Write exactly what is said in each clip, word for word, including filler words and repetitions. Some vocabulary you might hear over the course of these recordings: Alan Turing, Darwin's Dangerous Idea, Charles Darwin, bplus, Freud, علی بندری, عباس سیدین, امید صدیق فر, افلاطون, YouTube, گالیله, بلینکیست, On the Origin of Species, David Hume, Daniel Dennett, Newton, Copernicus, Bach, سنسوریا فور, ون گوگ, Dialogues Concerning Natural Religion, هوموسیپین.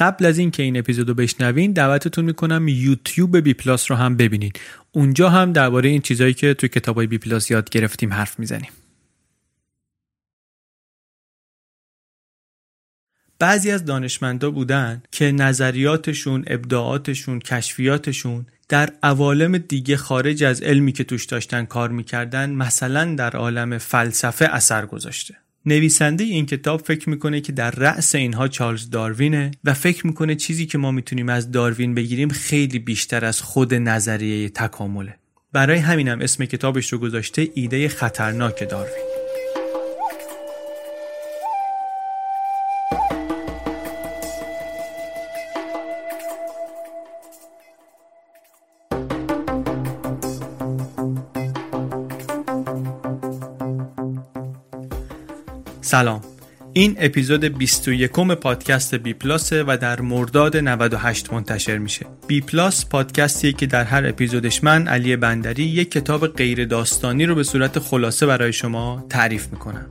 قبل از این که این اپیزودو بشنوین دعوتتون میکنم یوتیوب بی پلاس رو هم ببینین. اونجا هم درباره این چیزایی که توی کتابای بی پلاس یاد گرفتیم حرف میزنیم. بعضی از دانشمندا بودن که نظریاتشون، ابداعاتشون، کشفیاتشون در عوالم دیگه خارج از علمی که توش داشتن کار میکردن، مثلا در عالم فلسفه اثر گذاشته. نویسنده این کتاب فکر میکنه که در رأس اینها چارلز داروینه و فکر میکنه چیزی که ما میتونیم از داروین بگیریم خیلی بیشتر از خود نظریه تکامله. برای همینم اسم کتابش رو گذاشته ایده خطرناک داروین. سلام، این اپیزود بیست و یکم پادکست بی پلاس و در مرداد نود و هشت منتشر میشه. بی پلاس پادکستیه که در هر اپیزودش من علی بندری یک کتاب غیر داستانی رو به صورت خلاصه برای شما تعریف میکنم.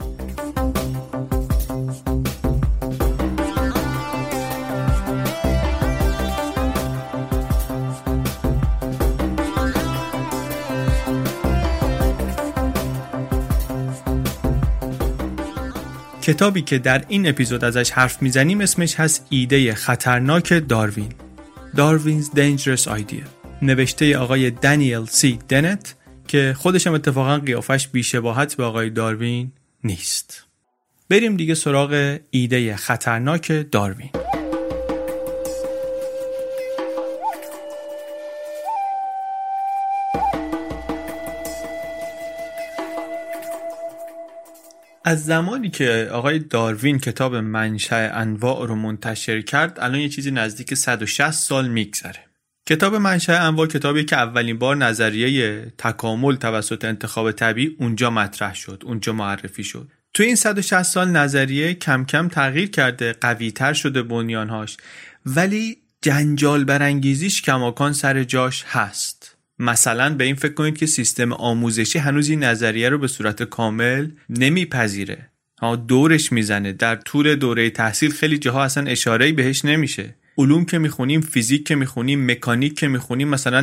کتابی که در این اپیزود ازش حرف میزنیم اسمش هست ایده خطرناک داروین. Darwin's Dangerous Idea. نوشته آقای دانیل سی دنت که خودشم اتفاقا قیافش بیشباهت به آقای داروین نیست. بریم دیگه سراغ ایده خطرناک داروین. از زمانی که آقای داروین کتاب منشأ انواع رو منتشر کرد الان یه چیزی نزدیک صد و شصت سال میگذره. کتاب منشأ انواع کتابی که اولین بار نظریه تکامل توسط انتخاب طبیعی اونجا مطرح شد، اونجا معرفی شد. تو این صد و شصت سال نظریه کم کم تغییر کرده، قوی‌تر شده بنیانهاش، ولی جنجال برانگیزیش کماکان سر جاش هست. مثلا به این فکر کنید که سیستم آموزشی هنوز این نظریه رو به صورت کامل نمیپذیره. ها دورش میزنه. در طول دوره تحصیل خیلی جاها اصلا اشاره‌ای بهش نمیشه. علوم که میخونیم، فیزیک که میخونیم، مکانیک که میخونیم، مثلا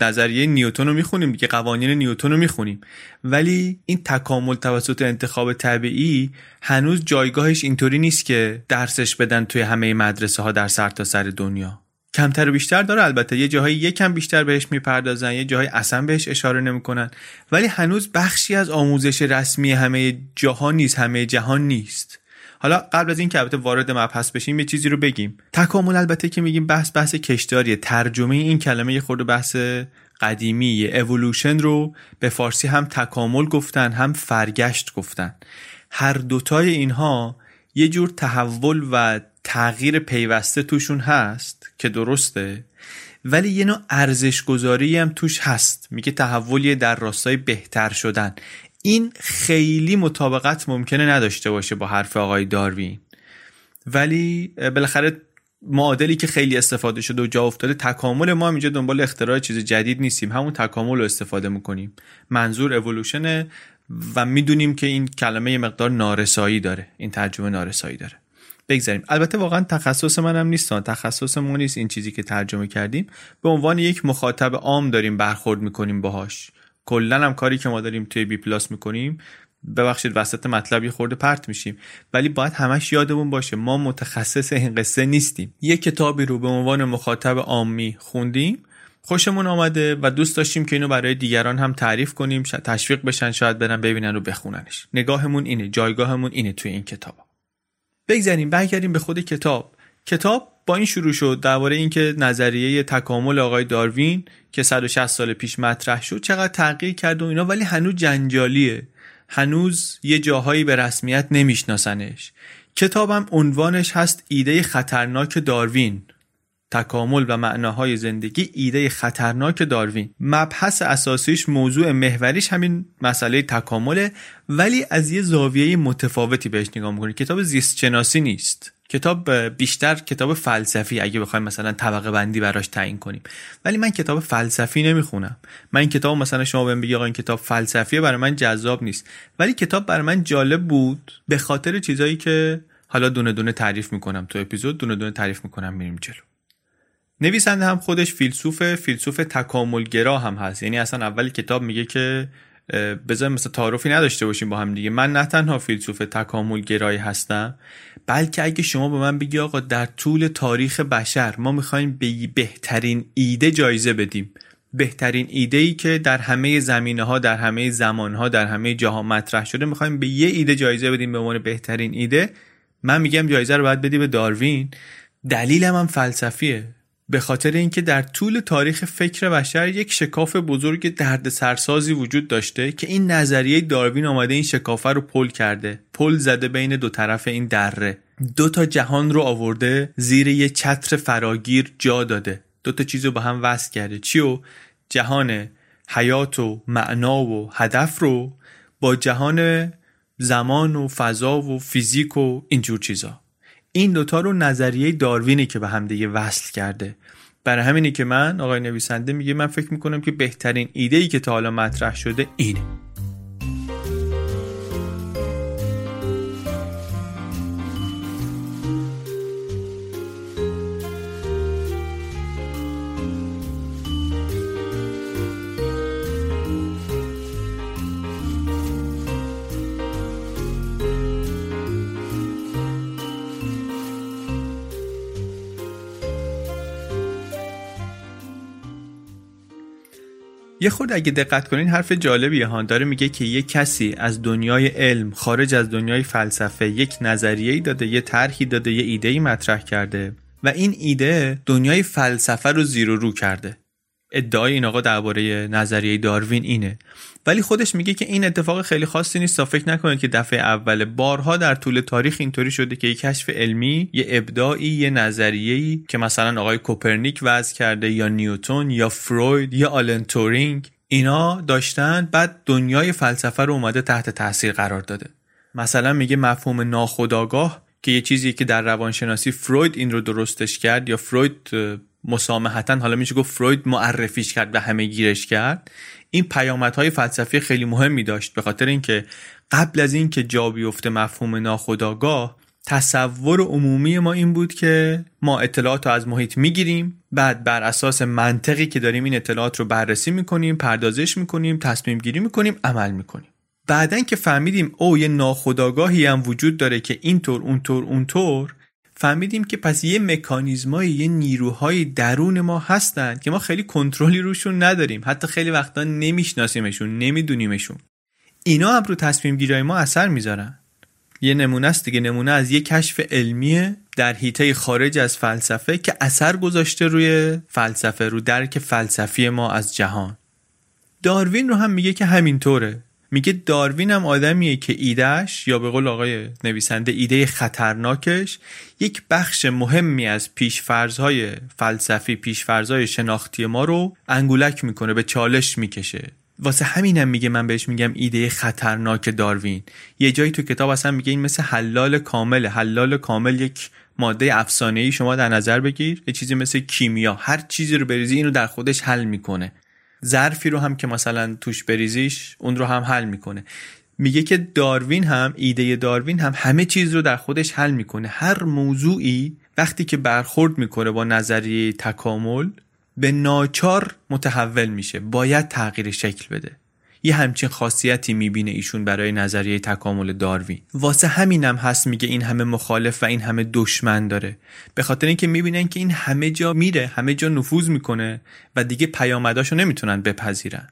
نظریه نیوتن رو میخونیم، دیگه قوانین نیوتن رو میخونیم. ولی این تکامل توسط انتخاب طبیعی هنوز جایگاهش اینطوری نیست که درسش بدن توی همه مدرسه‌ها در سرتاسر دنیا. کمتر و بیشتر داره، البته یه جاهایی یکم بیشتر بهش میپردازن، یه جاهایی اصلا بهش اشاره نمیکنن، ولی هنوز بخشی از آموزش رسمی همه جهان نیست، همه جهان نیست. حالا قبل از این که البته وارد مبحث بشیم یه چیزی رو بگیم. تکامل البته که میگیم بحث بحث کشداریه. ترجمه این کلمه یه خورده بحث قدیمیه. اِوولوشن رو به فارسی هم تکامل گفتن، هم فرگشت گفتن. هر دوتای اینها یه جور تحول و تغییر پیوسته توشون هست که درسته، ولی یه نوع ارزش‌گذاری هم توش هست. میگه تحولی در راستای بهتر شدن. این خیلی مطابقت ممکنه نداشته باشه با حرف آقای داروین، ولی بالاخره معادلی که خیلی استفاده شده و جا افتاده، تکامل ما هم اینجا دنبال اختراع چیز جدید نیستیم، همون تکامل رو استفاده میکنیم. منظور اِوولوشنه و میدونیم که این کلمه یه مقدار نارسایی داره، این ترجمه نارسایی داره. بگذاریم. البته واقعا تخصص منم نیستم، تخصصمون نیست این چیزی که ترجمه کردیم. به عنوان یک مخاطب عام داریم برخورد میکنیم باهاش. کلا هم کاری که ما داریم توی بی پلاس میکنیم، ببخشید وسط مطلبی خورده پرت میشیم، ولی باید همش یادمون باشه ما متخصص این قصه نیستیم. یک کتابی رو به عنوان مخاطب عامی خوندیم، خوشمون آمده و دوست داشتیم که اینو برای دیگران هم تعریف کنیم، تشویق بشن، شاید برن ببینن و بخوننش. نگاهمون اینه، جایگاهمون اینه توی این کتاب. بگذاریم برگردیم به خود کتاب. کتاب با این شروع شد درباره اینکه نظریه تکامل آقای داروین که صد و شصت سال پیش مطرح شد چقدر تغییر کرد و اینا، ولی هنوز جنجالیه، هنوز یه جاهایی به رسمیت نمیشناسنش. کتابم عنوانش هست ایده خطرناک داروین، تکامل و معناهای زندگی، ایده خطرناک داروین. مبحث اساسیش، موضوع محوریش همین مسئله تکامله، ولی از یه زاویه متفاوتی بهش نگاه میکنه. کتاب زیست شناسی نیست، کتاب بیشتر کتاب فلسفی، اگه بخوایم مثلا طبقه بندی براش تعیین کنیم. ولی من کتاب فلسفی نمیخونم. من کتاب مثلا شما بهم بگی آقا این کتاب فلسفیه، برای من جذاب نیست. ولی کتاب برای من جالب بود به خاطر چیزایی که حالا دونه دونه تعریف میکنم تو اپیزود، دونه دونه تعریف میکنم، میریم جلو. نویسنده هم خودش فیلسوفه، فیلسوف تکاملگرا هم هست. یعنی اصلا اول کتاب میگه که بذاریم مثلا تعارفی نداشته باشیم با هم دیگه. من نه تنها فیلسوف تکاملگرایی هستم، بلکه اگه شما به من بگی آقا در طول تاریخ بشر ما میخوایم به بهترین ایده جایزه بدیم، بهترین ایده‌ای که در همه زمینه‌ها، در همه زمان‌ها، در همه جاها مطرح شده، میخوایم به یه ایده جایزه بدیم به عنوان بهترین ایده، من میگم جایزه رو باید بدی به داروین. دلیلم هم فلسفیه، به خاطر اینکه در طول تاریخ فکر بشر یک شکاف بزرگ دردسرسازی وجود داشته که این نظریه داروین آمده این شکاف رو پل کرده، پل زده بین دو طرف این دره، دو تا جهان رو آورده زیر یه چتر فراگیر جا داده، دو تا چیز رو با هم وصل کرده. چیو؟ جهان حیات و معنا و هدف رو با جهان زمان و فضا و فیزیک و اینجور چیزا. این دوتا رو نظریه داروینی که به هم دیگه وصل کرده. برای همینی که من، آقای نویسنده میگه من فکر میکنم که بهترین ایده‌ای که تا حالا مطرح شده اینه. یه خود اگه دقت کنین حرف جالبیه ها، داره میگه که یه کسی از دنیای علم خارج از دنیای فلسفه یک نظریه‌ای داده، یه طرحی داده، یه ایده‌ای مطرح کرده و این ایده دنیای فلسفه رو زیر و رو کرده. ادعای این آقا درباره نظریه داروین اینه. ولی خودش میگه که این اتفاق خیلی خاصی نیست، فکر نکنید که دفعه اول، بارها در طول تاریخ اینطوری شده که یک کشف علمی، یه ابداعی، یه نظریه‌ای که مثلا آقای کوپرنیک وضع کرده یا نیوتن یا فروید یا آلن تورینگ، اینا داشتن، بعد دنیای فلسفه رو اومده تحت تاثیر قرار داده. مثلا میگه مفهوم ناخودآگاه که یه چیزی که در روانشناسی فروید این رو درستش کرد، یا فروید مسامحتاً، حالا میشه گفت فروید معرفیش کرد و همه گیرش کرد، این پیامدهای فلسفی خیلی مهمی داشت، به خاطر اینکه قبل از اینکه جا بیفته مفهوم ناخودآگاه، تصور عمومی ما این بود که ما اطلاعات رو از محیط میگیریم، بعد بر اساس منطقی که داریم این اطلاعات رو بررسی میکنیم، پردازش میکنیم، تصمیم گیری میکنیم، عمل میکنیم. بعدن که فهمیدیم او یه ناخودآگاهی هم وجود داره که اینطور اونطور اونطور، فهمیدیم که پس یه مکانیزمایی، یه نیروهای درون ما هستن که ما خیلی کنترلی روشون نداریم، حتی خیلی وقتا نمیشناسیمشون، نمیدونیمشون. اینا هم رو تصمیم گیری ما اثر میذارن. یه نمونه است دیگه، نمونه از یه کشف علمیه در حیطه خارج از فلسفه که اثر گذاشته روی فلسفه، رو درک فلسفی ما از جهان. داروین رو هم میگه که همینطوره. میگه داروین هم آدمیه که ایدهش، یا به قول آقای نویسنده ایده خطرناکش، یک بخش مهمی از پیشفرض‌های فلسفی، پیشفرض‌های شناختی ما رو انگولک میکنه، به چالش میکشه. واسه همینم میگه من بهش میگم ایده خطرناک داروین. یه جایی تو کتاب اصلا میگه این مثل حلال کامله. حلال کامل یک ماده افسانه‌ای شما در نظر بگیر، یه چیزی مثل کیمیا، هر چیزی رو بریزی اینو در خودش حل میکنه. ظرفی رو هم که مثلا توش بریزیش اون رو هم حل میکنه. میگه که داروین هم، ایده داروین هم همه چیز رو در خودش حل میکنه. هر موضوعی وقتی که برخورد میکنه با نظریه تکامل به ناچار متحول میشه، باید تغییر شکل بده. یه همچین خاصیتی میبینه ایشون برای نظریه تکامل داروین. واسه همینم هست میگه این همه مخالف و این همه دشمن داره، به خاطر اینکه میبینن که این همه جا میره، همه جا نفوذ میکنه و دیگه پیامداشو نمیتونن بپذیرن.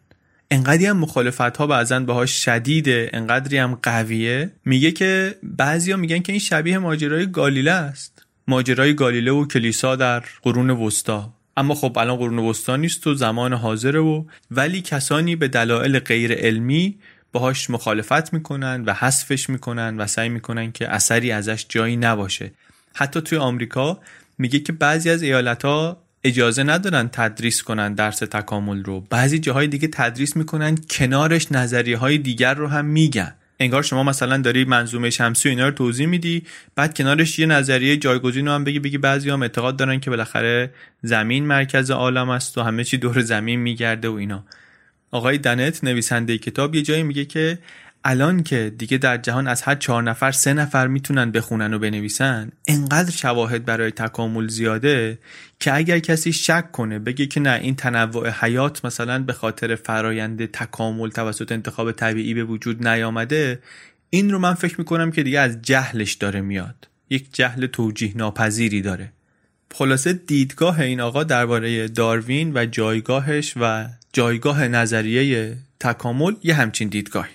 انقدری هم مخالفت ها بعضن باهاش شدیده، انقدری هم قویه. میگه که بعضیا میگن که این شبیه ماجرای گالیله است، ماجرای گالیله و کلیسا در قرون وسطا. اما خب الان قرون وسطا نیست و زمان حاضره و ولی کسانی به دلایل غیر علمی باهاش مخالفت میکنن و حذفش میکنن و سعی میکنن که اثری ازش جایی نباشه. حتی توی آمریکا میگه که بعضی از ایالت‌ها اجازه ندارن تدریس کنن درس تکامل رو، بعضی جاهای دیگه تدریس میکنن، کنارش نظریه های دیگر رو هم میگن. انگار شما مثلا داری منظومه شمسی و اینا رو توضیح میدی، بعد کنارش یه نظریه جایگزین رو هم بگی بگی بعضی هم اعتقاد دارن که بالاخره زمین مرکز عالم است و همه چی دور زمین میگرده و اینا. آقای دنت نویسنده کتاب یه جایی میگه که الان که دیگه در جهان از هر چهار نفر سه نفر میتونن بخونن و بنویسن، انقدر شواهد برای تکامل زیاده که اگر کسی شک کنه بگه که نه این تنوع حیات مثلا به خاطر فرایند تکامل توسط انتخاب طبیعی به وجود نیامده، این رو من فکر میکنم که دیگه از جهلش داره میاد، یک جهل توجیه ناپذیری داره. خلاصه دیدگاه این آقا درباره داروین و جایگاهش و جایگاه نظریه تکامل یه همچین دیدگاهی.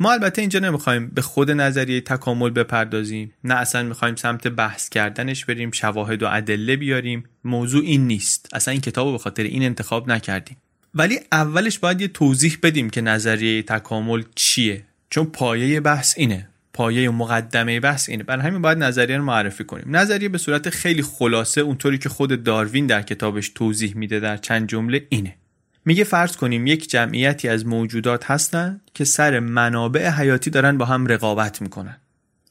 ما البته اینجا نمیخوایم به خود نظریه تکامل بپردازیم، نه اصلا میخوایم سمت بحث کردنش بریم، شواهد و ادله بیاریم، موضوع این نیست. اصلا این کتابو به خاطر این انتخاب نکردیم. ولی اولش باید یه توضیح بدیم که نظریه تکامل چیه، چون پایه بحث اینه، پایه و مقدمه بحث اینه. برای همین باید نظریه رو معرفی کنیم. نظریه به صورت خیلی خلاصه اونطوری که خود داروین در کتابش توضیح میده در چند جمله اینه. میگه فرض کنیم یک جمعیتی از موجودات هستن که سر منابع حیاتی دارن با هم رقابت میکنن،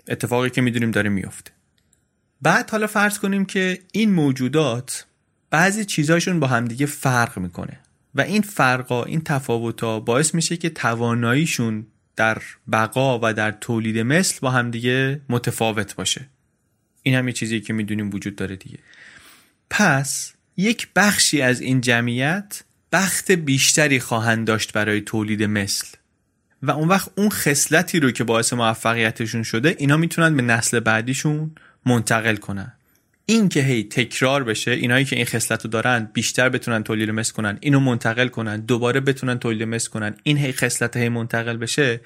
اتفاقی که میدونیم داره میفته. بعد حالا فرض کنیم که این موجودات بعضی چیزاشون با هم دیگه فرق میکنه و این فرقا، این تفاوتا باعث میشه که تواناییشون در بقا و در تولید مثل با هم دیگه متفاوت باشه. این هم یه چیزی که میدونیم وجود داره دیگه. پس یک بخشی از این جمعیت بخت بیشتری خواهند داشت برای تولید مثل و اون وقت اون خصلتی رو که باعث موفقیتشون شده اینا میتونن به نسل بعدیشون منتقل کنن. این که هی تکرار بشه، اینایی که این خصلت رو دارن بیشتر بتونن تولید مثل کنن، اینو منتقل کنن، دوباره بتونن تولید مثل کنن، این هی خصلت هی منتقل بشه،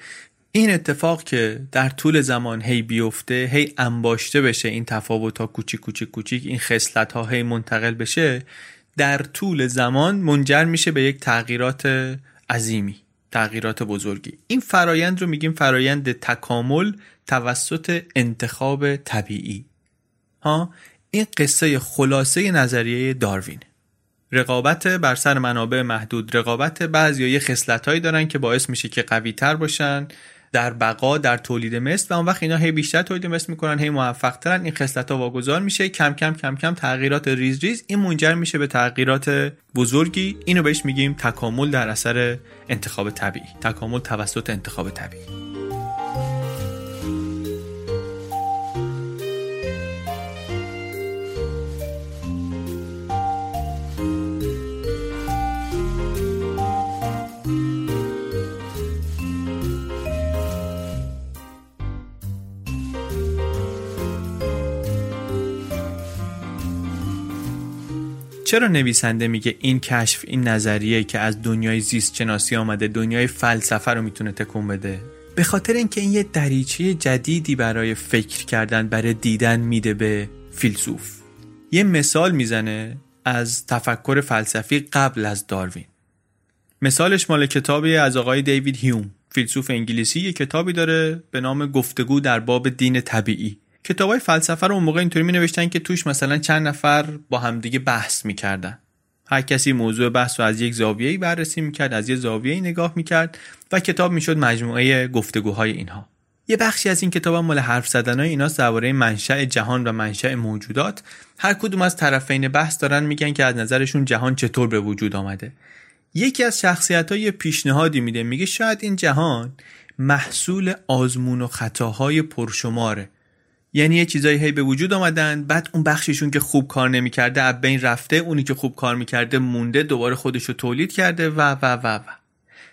این اتفاق که در طول زمان هی بیفته، هی انباشته بشه، این تفاوت‌ها کوچیک کوچیک کوچیک، این خصلت‌ها هی منتقل بشه، در طول زمان منجر میشه به یک تغییرات عظیمی، تغییرات بزرگی. این فرایند رو میگیم فرایند تکامل توسط انتخاب طبیعی. ها، این قصه خلاصه نظریه داروین. رقابت بر سر منابع محدود، رقابت بعضی یه خصلتایی دارن که باعث میشه که قوی تر باشن در بقا، در تولید مثل و اون وقت اینا هی بیشتر تولید مثل میکنن، هی موفق ترن، این خصلت‌ها واگذار میشه، کم کم کم کم تغییرات ریز ریز، این منجر میشه به تغییرات بزرگی. اینو بهش میگیم تکامل در اثر انتخاب طبیعی، تکامل توسط انتخاب طبیعی. چرا نویسنده میگه این کشف، این نظریه که از دنیای زیست شناسی آمده، دنیای فلسفه رو میتونه تکون بده؟ به خاطر اینکه این یه دریچه جدیدی برای فکر کردن، برای دیدن میده به فیلسوف. یه مثال میزنه از تفکر فلسفی قبل از داروین. مثالش مال کتابی از آقای دیوید هیوم، فیلسوف انگلیسی. یه کتابی داره به نام گفتگو در باب دین طبیعی. کتابای فلسفه رو اون موقع اینطوری می نوشتن که توش مثلا چند نفر با همدیگه بحث می کردن. هر کسی موضوع بحث رو از یک زاویه‌ای بررسی می‌کرد، از یک زاویه‌ای نگاه می‌کرد و کتاب می‌شد مجموعه گفتگوهای اینها. یه بخشی از این کتابم مال حرف زدنای اینا درباره منشأ جهان و منشأ موجودات. هر کدوم از طرفین بحث دارن میگن که از نظرشون جهان چطور به وجود آمده. یکی از شخصیت‌ها یه پیشنهادی میده، میگه شاید این جهان محصول آزمون و خطاهای پرشماره. یعنی یه چیزایی هی به وجود آمدن، بعد اون بخششون که خوب کار نمی‌کرده از بین رفته، اونی که خوب کار می‌کرده مونده، دوباره خودش رو تولید کرده و و و و.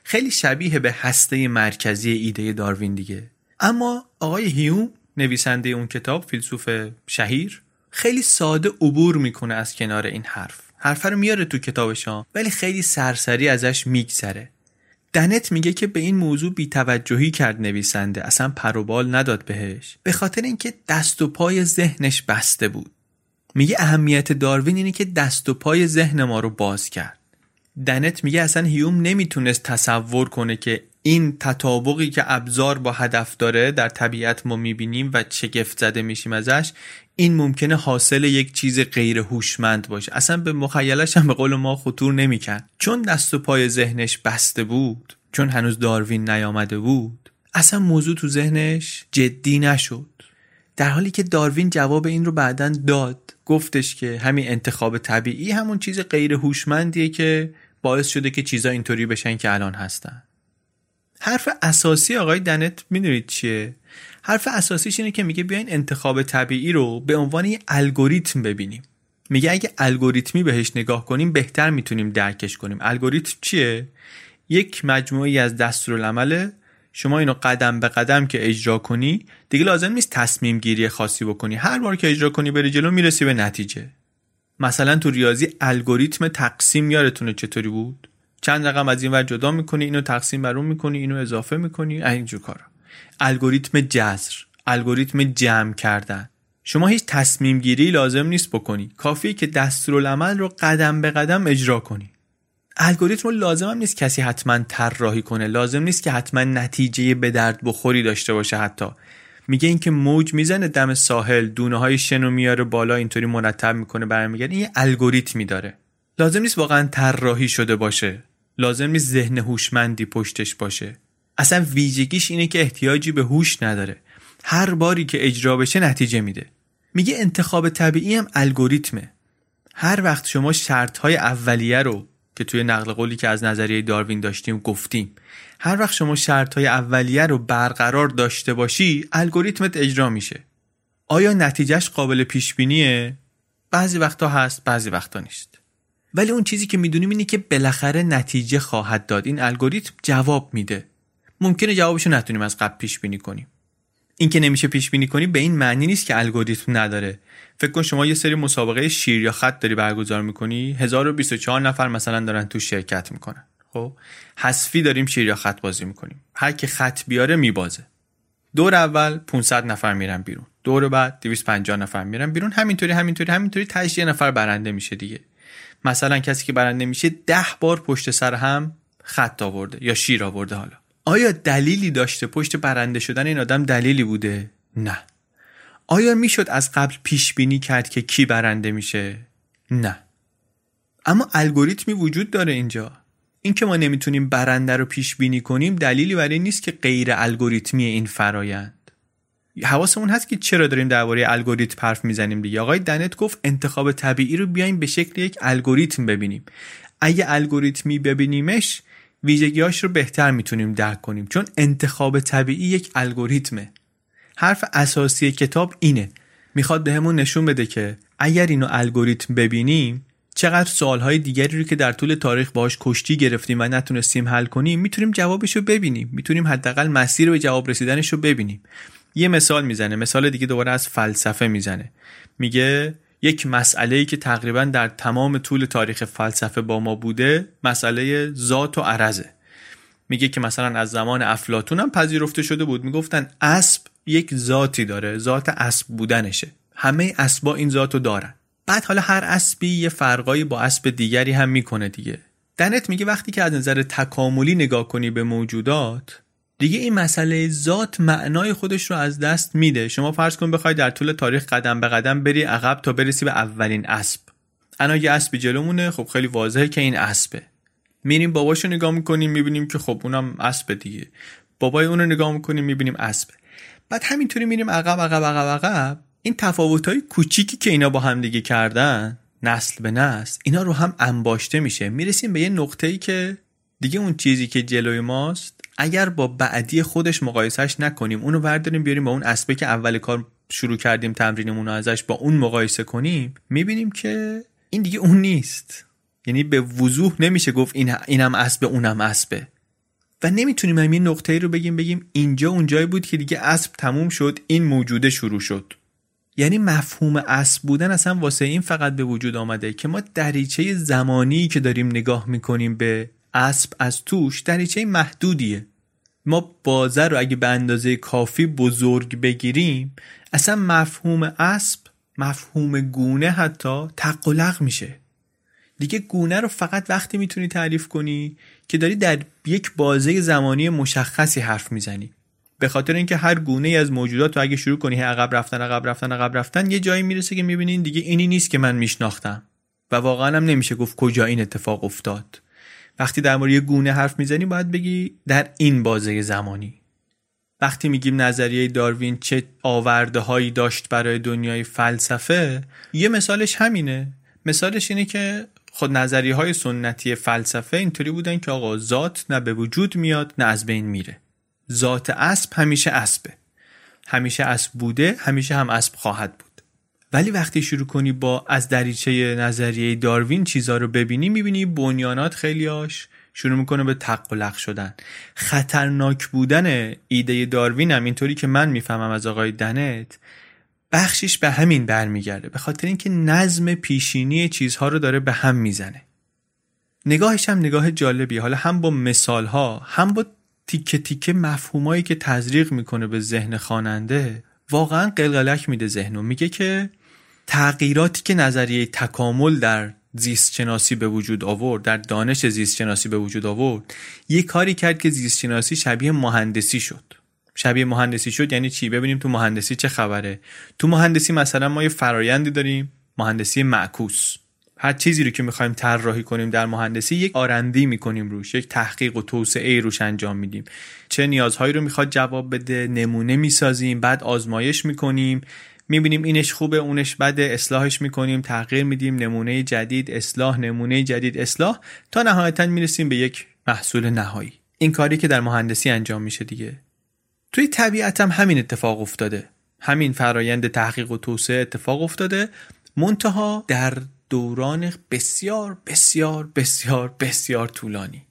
خیلی شبیه به هسته مرکزی ایده داروین دیگه. اما آقای هیوم، نویسنده اون کتاب، فیلسوف شهیر، خیلی ساده عبور میکنه از کنار این حرف. حرف رو میاره تو کتابش ها، ولی خیلی سرسری ازش میگذره. دنت میگه که به این موضوع بی‌توجهی کرد نویسنده، اصلا پروبال نداد بهش، به خاطر اینکه دست و پای ذهنش بسته بود. میگه اهمیت داروین اینه که دست و پای ذهن ما رو باز کرد. دنت میگه اصلا هیوم نمیتونست تصور کنه که این تطابقی که ابزار با هدف داره در طبیعت ما میبینیم و شگفت زده میشیم ازش، این ممکنه حاصل یک چیز غیر هوشمند باشه. اصلا به مخیلش هم به قول ما خطور نمیکرد. چون دست و پای ذهنش بسته بود، چون هنوز داروین نیامده بود، اصلا موضوع تو ذهنش جدی نشد. در حالی که داروین جواب این رو بعداً داد، گفتش که همین انتخاب طبیعی همون چیز غیر هوشمندیه که باعث شده که چیزا اینطوری بشن که الان هستن. حرف اساسی آقای دنت میدونید چیه؟ حرف اساسیش اینه که میگه بیاین انتخاب طبیعی رو به عنوان یه الگوریتم ببینیم. میگه اگه الگوریتمی بهش نگاه کنیم بهتر میتونیم درکش کنیم. الگوریتم چیه؟ یک مجموعه‌ای از دستورالعمله، شما اینو قدم به قدم که اجرا کنی دیگه لازم نیست تصمیم گیری خاصی بکنی. هر بار که اجرا کنی بری جلو میرسی به نتیجه. مثلا تو ریاضی الگوریتم تقسیم یادتونه چطوری بود؟ چند رقم از این ور جدا میکنی، اینو تقسیم بر اون میکنی، اینو اضافه میکنی، اینجور کارا. الگوریتم جذر، الگوریتم جمع کردن، شما هیچ تصمیم گیری لازم نیست بکنی، کافیه که دستورالعمل رو قدم به قدم اجرا کنی. الگوریتم رو لازم هم نیست کسی حتما طراحی کنه، لازم نیست که حتما نتیجه به درد بخوری داشته باشه. حتی میگه این که موج میزنه دم ساحل، دونه های شنو میاره بالا، اینطوری مرتب میکنه برمیگرده، این الگوریتمی داره. لازم نیست واقعا طراحی شده باشه، لازم نیست ذهن هوشمندی پشتش باشه. اصلا ویژگیش اینه که احتیاجی به هوش نداره. هر باری که اجرا بشه نتیجه میده. میگه انتخاب طبیعی هم الگوریتمه. هر وقت شما شرط‌های اولیه رو که توی نقل قولی که از نظریه داروین داشتیم گفتیم، هر وقت شما شرط‌های اولیه رو برقرار داشته باشی، الگوریتمت اجرا میشه. آیا نتیجهش قابل پیش بینیه؟ بعضی وقتا هست، بعضی وقتا نیست. ولی اون چیزی که میدونیم اینه که بالاخره نتیجه خواهد داد. این الگوریتم جواب میده. ممکنه جوابشو نتونیم از قبل پیش بینی کنیم. این که نمیشه پیش بینی کنی به این معنی نیست که الگوریتم نداره. فکر کن شما یه سری مسابقه شیر یا خط داری برگزار میکنی، هزار و بیست و چهار نفر مثلا دارن تو شرکت میکنن. خب حذفی داریم شیر یا خط بازی میکنیم. هر کی خط بیاره میبازه. دور اول پانصد نفر میرن بیرون. دور بعد دویست و پنجاه نفر میرن بیرون. همینطوری همینطوری همینطوری تاش یه نفر برنده میشه دیگه. مثلا کسی که برنده میشه ده بار پشت سر هم خط آورده یا شیر آورده. حالا آیا دلیلی داشته پشت برنده شدن این آدم؟ دلیلی بوده؟ نه. آیا میشد از قبل پیش بینی کرد که کی برنده میشه؟ نه. اما الگوریتمی وجود داره اینجا. این که ما نمیتونیم برنده رو پیش بینی کنیم دلیلی برای نیست که غیر الگوریتمی این فرایند. حواسمون هست که چرا داریم درباره الگوریتم حرف میزنیم دیگه. آقای دنت گفت انتخاب طبیعی رو بیایم به شکل یک الگوریتم ببینیم. اگه الگوریتمی ببینیمش ویژگی‌هاش رو بهتر میتونیم درک کنیم، چون انتخاب طبیعی یک الگوریتمه. حرف اساسی کتاب اینه. میخواد بهمون نشون بده که اگر اینو الگوریتم ببینیم، چقدر سوالهای دیگری رو که در طول تاریخ باهاش کشتی گرفتیم و نتونستیم حل کنیم میتونیم جوابش رو ببینیم، میتونیم حداقل مسیر به جواب رسیدنش رو ببینیم. یه مثال میزنه، مثال دیگه دوباره از فلسفه میزنه. میگه یک مسئله‌ای که تقریبا در تمام طول تاریخ فلسفه با ما بوده، مسئله ذات و عرضه. میگه که مثلا از زمان افلاطون هم پذیرفته شده بود، میگفتن اسب یک ذاتی داره، ذات اسب بودنشه، همه اسبا این ذاتو دارن. بعد حالا هر اسبی یه فرقایی با اسب دیگری هم میکنه دیگه. دنت میگه وقتی که از نظر تکاملی نگاه کنی به موجودات، دیگه این مسئله ذات معنای خودش رو از دست میده. شما فرض کن بخوای در طول تاریخ قدم به قدم بری عقب تا برسی به اولین اسب. الان یه اسبی جلومونه، خب خیلی واضحه که این اسبه. میریم باباشو نگاه میکنیم میبینیم که خب اونم اسبه دیگه. بابای اونو نگاه میکنیم میبینیم اسبه. بعد همینطوری میریم عقب عقب عقب عقب. این تفاوت‌های کوچیکی که اینا با هم دیگه کردن نسل به نسل اینا رو هم انباشته میشه. میرسیم به یه نقطه‌ای که دیگه اون چیزی که جلوی ماست اگر با بعدی خودش مقایسهش نکنیم، اونو برداریم بیاریم با اون اسبه که اول کار شروع کردیم تمرینمون رو ازش با اون مقایسه کنیم، میبینیم که این دیگه اون نیست. یعنی به وضوح نمیشه گفت این اینم اسبه اونم اسبه. و نمیتونیم همین نقطه‌ای رو بگیم بگیم اینجا اونجایی بود که دیگه اسب تموم شد، این موجوده شروع شد. یعنی مفهوم اسب بودن اصلا واسه این فقط به وجود آمده که ما دریچه زمانی که داریم نگاه میکنیم به اسب از توش دریچه محدودیه. ما بازه رو اگه به اندازه کافی بزرگ بگیریم اصلا مفهوم اسب، مفهوم گونه حتی تقلق میشه. دیگه گونه رو فقط وقتی میتونی تعریف کنی که داری در یک بازه زمانی مشخصی حرف میزنی. به خاطر اینکه هر گونه‌ای از موجودات رو اگه شروع کنی عقب رفتن عقب رفتن عقب رفتن یه جایی میرسه که میبینین دیگه اینی نیست که من میشناختم و واقعا هم نمیشه گفت کجا این اتفاق افتاد. وقتی در مورد یه گونه حرف میزنی باید بگی در این بازه زمانی. وقتی میگیم نظریه داروین چه آورده‌هایی داشت برای دنیای فلسفه، یه مثالش همینه. مثالش اینه که خود نظریه‌های سنتی فلسفه اینطوری بودن که آقا ذات نه به وجود میاد نه از بین میره. ذات اسب همیشه اسبه، همیشه اسب بوده، همیشه هم اسب خواهد بود. ولی وقتی شروع کنی با از دریچه نظریه داروین چیزا رو ببینی، میبینی بنیانات خیلیاش شروع میکنه به تقلق شدن. خطرناک بودن ایده داروین هم اینطوری که من میفهمم از آقای دنت بخشش به همین برمیگرده، به خاطر اینکه نظم پیشینی چیزها رو داره به هم میزنه. نگاهش هم نگاه جالبی، حالا هم با مثالها هم با تیکه تیکه مفهومایی که تزریق میکنه به ذهن خواننده واقعا قلقلک میده ذهنو. میگه که تغییراتی که نظریه تکامل در زیست شناسی به وجود آورد، در دانش زیست شناسی به وجود آورد، یه کاری کرد که زیست شناسی شبیه مهندسی شد. شبیه مهندسی شد یعنی چی؟ ببینیم تو مهندسی چه خبره. تو مهندسی مثلا ما یه فرآیندی داریم، مهندسی معکوس. هر چیزی رو که می‌خوایم طراحی کنیم در مهندسی یک آرندی می‌کنیم روش، یک تحقیق و توسعه روش انجام میدیم. چه نیازهایی رو می‌خواد جواب بده، نمونه می‌سازیم، بعد آزمایش می‌کنیم، می‌بینیم اینش خوبه، اونش بده، اصلاحش می‌کنیم، تغییر میدیم، نمونه جدید، اصلاح، نمونه جدید، اصلاح، تا نهایتاً می‌رسیم به یک محصول نهایی. این کاری که در مهندسی انجام میشه دیگه. توی طبیعت هم همین اتفاق افتاده. همین فرآیند تحقیق و توسعه اتفاق افتاده، منتها در دوران بسیار بسیار بسیار بسیار طولانی.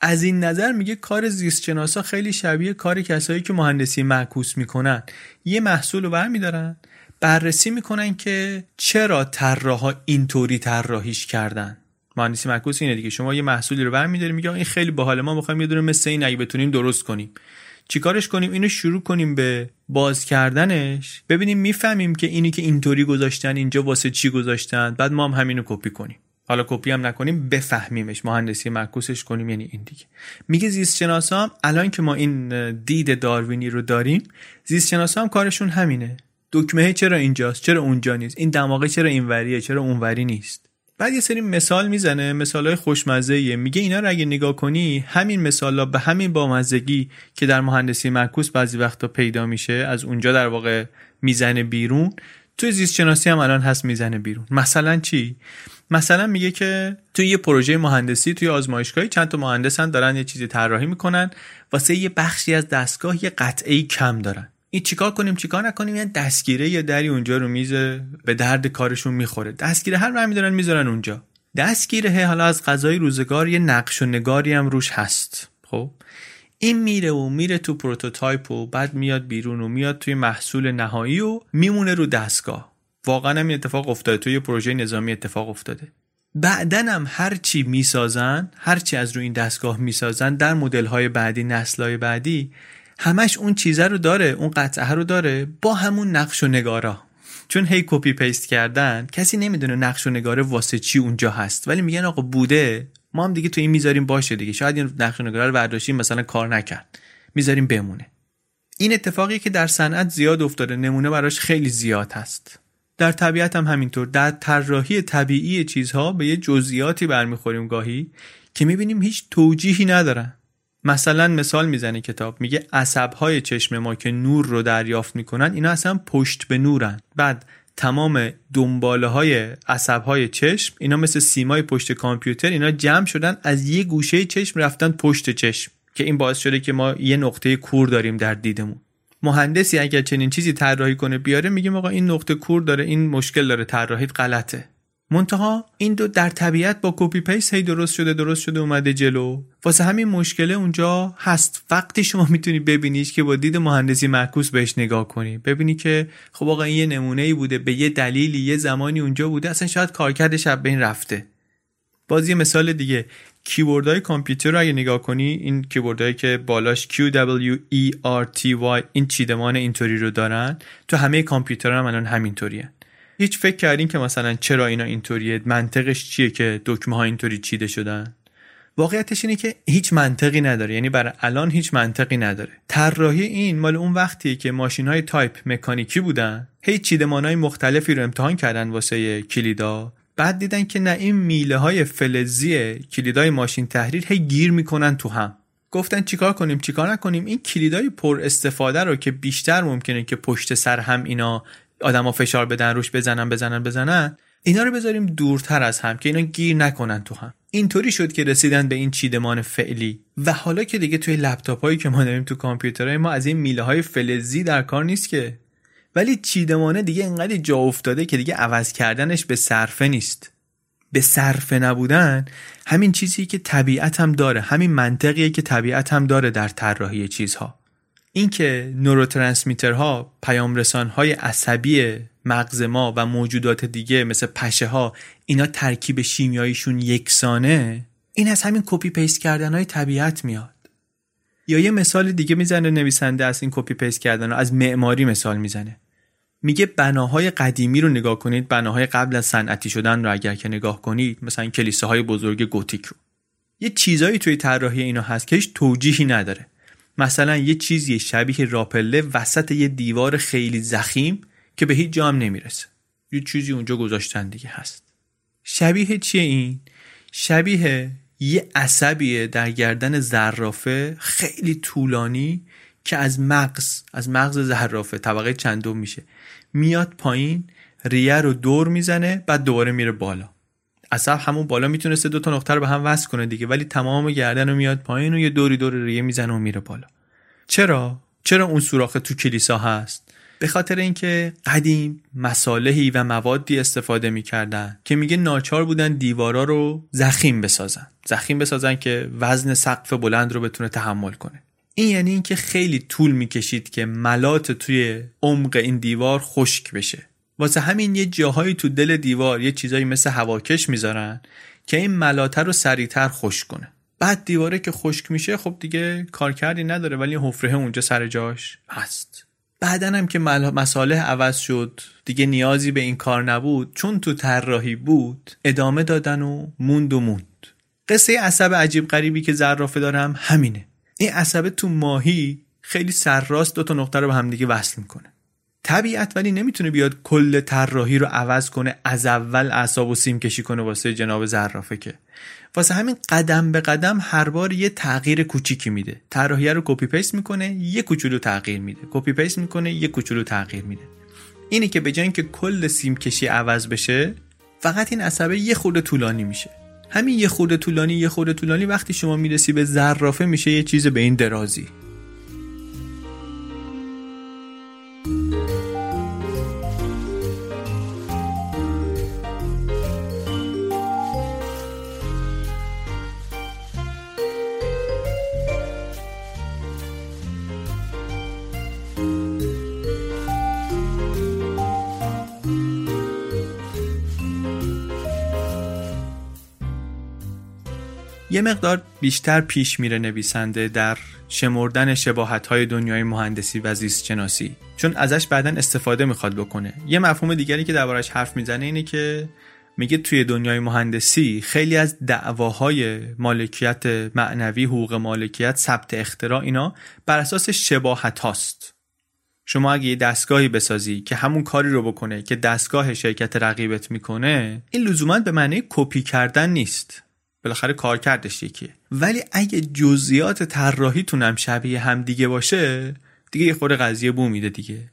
از این نظر میگه کار زیستشناسا خیلی شبیه کار کسایی که مهندسی معکوس میکنن. یه محصول رو برمیدارن، بررسی میکنن که چرا طراحا اینطوری طراحیش کردن. مهندسی معکوس اینه دیگه، شما یه محصولی رو برمیدارید میگه این خیلی باحال، ما میخوایم یه دونه مثل این اگه بتونیم درست کنیم. چیکارش کنیم؟ اینو شروع کنیم به باز کردنش، ببینیم میفهمیم که اینی که اینطوری گذاشتن اینجا واسه چی گذاشتن، بعد ما هم همینو کپی کنیم. حالا کپی هم نکنیم، بفهمیمش، مهندسی معکوسش کنیم. یعنی این دیگه میگه زیست شناسا هم الان که ما این دید داروینی رو داریم، زیست شناسا هم کارشون همینه. دکمه چرا اینجاست، چرا اونجا نیست، این دماغه چرا اینوریه، چرا اونوری نیست. بعد یه سری مثال میزنه، مثالای خوشمزه‌ایه. میگه اینا رو اگه نگاه کنی، همین مثالا به همین بامزگی که در مهندسی معکوس بعضی وقتا پیدا میشه، از اونجا در واقع میزنه بیرون، توی زیست شناسی هم الان هست میزنه بیرون. مثلا چی؟ مثلا میگه که توی یه پروژه مهندسی، توی آزمایشگاهی چند تا مهندس هم دارن یه چیزی طراحی میکنن، واسه یه بخشی از دستگاه یه قطعه‌ای کم دارن. این چیکار کنیم چیکار نکنیم؟ یعنی دستگیره یا دری اونجا رو میزه، به درد کارشون میخوره. دستگیره هر رمی دارن میذارن اونجا. دستگیره حالا از غذای روزگار یه نقش و نگاری هم روش هست. خب این میره و میره تو پروتوتایپ و بعد میاد بیرون و میاد توی محصول نهایی و میمونه رو دستگاه. واقعا هم اتفاق افتاده، توی پروژه نظامی اتفاق افتاده. بعدن هم هر چی میسازن، هر چی از روی این دستگاه میسازن در مدل‌های بعدی، نسل‌های بعدی، همش اون چیزه رو داره، اون قطعه رو داره با همون نقش و نگارا. چون هی کپی پیست کردن، کسی نمیدونه نقش و نگاره واسه چی اونجا هست، ولی میگن آقا بوده، ما هم دیگه تو این میذاریم باشه دیگه. شاید این نقش و نگاره رو برداشتیم مثلا کار نکرد، میذاریم بمونه. این اتفاقی که در صنعت زیاد افتاده، نمونه براش خیلی زیاد هست. در طبیعت هم همینطور. در طراحی طبیعی چیزها به یه جزئیاتی برمیخوریم گاهی که میبینیم هیچ توجیهی ندارن. مثلا مثال میزنه کتاب، میگه عصبهای چشم ما که نور رو دریافت میکنن اینا اصلا پشت به نورن، بعد تمام دنباله های عصبهای چشم اینا مثل سیمای پشت کامپیوتر اینا جمع شدن از یه گوشه چشم رفتن پشت چشم که این باعث شده که ما یه نقطه کور داریم در دیدمون. مهندسی اگر چنین چیزی طراحی کنه بیاره میگیم آقا این نقطه کور داره، این مشکل داره، طراحیت غلطه. منتها این دو در طبیعت با کپی پیست هی درست شده درست شده اومده جلو. واسه همین مشکله اونجا هست. وقتی شما میتونی ببینیش که با دید مهندسی معکوس بهش نگاه کنی، ببینی که خب آقا این یه نمونه‌ای بوده، به یه دلیلی یه زمانی اونجا بوده، اصلا شاید کارکردش از بین رفته. باز یه مثال دیگه، کیبوردهای کامپیوتر رو اگه نگاه کنی، این کیبوردهایی که بالاش Q W E R T Y این چیدمان اینطوری رو دارن، تو همه کامپیوترها هم الان همینطوریه. هیچ فکر کردین که مثلا چرا اینا اینطوریه؟ منطقش چیه که دکمه ها اینطوری چیده شدن؟ واقعیتش اینه که هیچ منطقی نداره، یعنی برای الان هیچ منطقی نداره. طراحی این مال اون وقتیه که ماشین‌های تایپ مکانیکی بودن، هیچ چیدمان‌های مختلفی رو امتحان کردن واسه کلیدا، بعد دیدن که نه این میله‌های فلزی کلیدای ماشین تحریر هی گیر میکنن تو هم. گفتن چیکار کنیم چیکار نکنیم؟ این کلیدای پر استفاده رو که بیشتر ممکنه که پشت سر هم اینا آدما فشار بدن روش، بزنن بزنن بزنن، اینا رو بذاریم دورتر از هم که اینا گیر نکنن تو هم. اینطوری شد که رسیدن به این چیدمان فعلی. و حالا که دیگه توی لپتاپایی که ما داریم، تو کامپیوترهای ما، از این میله‌های فلزی در کار نیست که، ولی چیدمانه دیگه انقدر جا افتاده که دیگه عوض کردنش به صرفه نیست. به صرفه نبودن همین چیزی که طبیعت هم داره، همین منطقیه که طبیعت هم داره در طراحی چیزها. این که نوروترانسمیترها، پیامرسانهای عصبی مغز ما و موجودات دیگه مثل پشه ها، اینا ترکیب شیمیاییشون یکسانه، این از همین کپی پیست کردنهای طبیعت میاد. یا یه مثال دیگه میزنه نویسنده از این کپی پیست کردن، از معماری مثال میزنه، میگه بناهای قدیمی رو نگاه کنید، بناهای قبل از صنعتی شدن رو اگر که نگاه کنید، مثلا کلیساهای بزرگ گوتیک رو، یه چیزایی توی طراحی اینا هست که هیچ توجیهی نداره. مثلا یه چیزی شبیه راپله وسط یه دیوار خیلی ضخیم که به هیچ جا هم نمیرسه، یه چیزی اونجا گذاشتن دیگه هست. شبیه چیه این؟ شبیه یه عصبیه در گردن زرافه خیلی طولانی که از مغز از مغز زرافه طبقه چندم میشه، میاد پایین، ریه رو دور میزنه، بعد دوباره میره بالا. عصب همون بالا میتونسته دو تا نقطه رو به هم وصل کنه دیگه، ولی تمام گردن رو میاد پایین و یه دوری دور ریه میزنه و میره بالا. چرا؟ چرا اون سوراخ تو کلیسا هست؟ به خاطر اینکه قدیم مصالحی و موادی استفاده میکردن که میگه ناچار بودن دیوارا رو ضخیم بسازن، ضخیم بسازن که وزن سقف بلند رو بتونه تحمل کنه. این یعنی اینکه خیلی طول میکشید که ملات توی عمق این دیوار خشک بشه. واسه همین یه جاهایی تو دل دیوار یه چیزایی مثل هواکش میذارن که این ملاته رو سریعتر خشک کنه. بعد دیواره که خشک میشه خب دیگه کارکردی نداره، ولی حفره اونجا سر جاش هست. بعدن هم که مصالح عوض شد، دیگه نیازی به این کار نبود، چون تو طراحی بود ادامه دادن و موند و موند. قصه عصب عجیب غریبی که زرافه دارم همینه. این عصب تو ماهی خیلی سرراست دو تا نقطه رو به هم دیگه وصل میکنه. طبیعت ولی نمیتونه بیاد کل طراحی رو عوض کنه، از اول اعصاب و سیم کشی کنه واسه جناب زرافه، که واسه همین قدم به قدم هر بار یه تغییر کوچیکی میده. طراحی رو کپی پیست میکنه، یه کوچولو تغییر میده، کپی پیست میکنه، یه کوچولو تغییر میده. اینه که به جای اینکه کل سیم کشی عوض بشه، فقط این عصبه یه خورده طولانی میشه. همین یه خورده طولانی یه خورده طولانی وقتی شما میرسی به زرافه میشه یه چیز به این درازی. یه مقدار بیشتر پیش میره نویسنده در شمردن شباهت‌های دنیای مهندسی و زیست شناسی، چون ازش بعداً استفاده میخواد بکنه. یه مفهوم دیگری که دربارش حرف میزنه اینه که میگه توی دنیای مهندسی خیلی از دعواهای مالکیت معنوی، حقوق مالکیت، ثبت اختراع، اینا بر اساس شباهت هاست. شما اگه یه دستگاهی بسازی که همون کاری رو بکنه که دستگاه شرکت رقیبت میکنه، این لزوما به معنی کپی کردن نیست، بالاخره کارکردش یکیه. ولی اگه جزئیات طراحیتون هم شبیه هم دیگه باشه، دیگه یه خورده قضیه بو میده دیگه.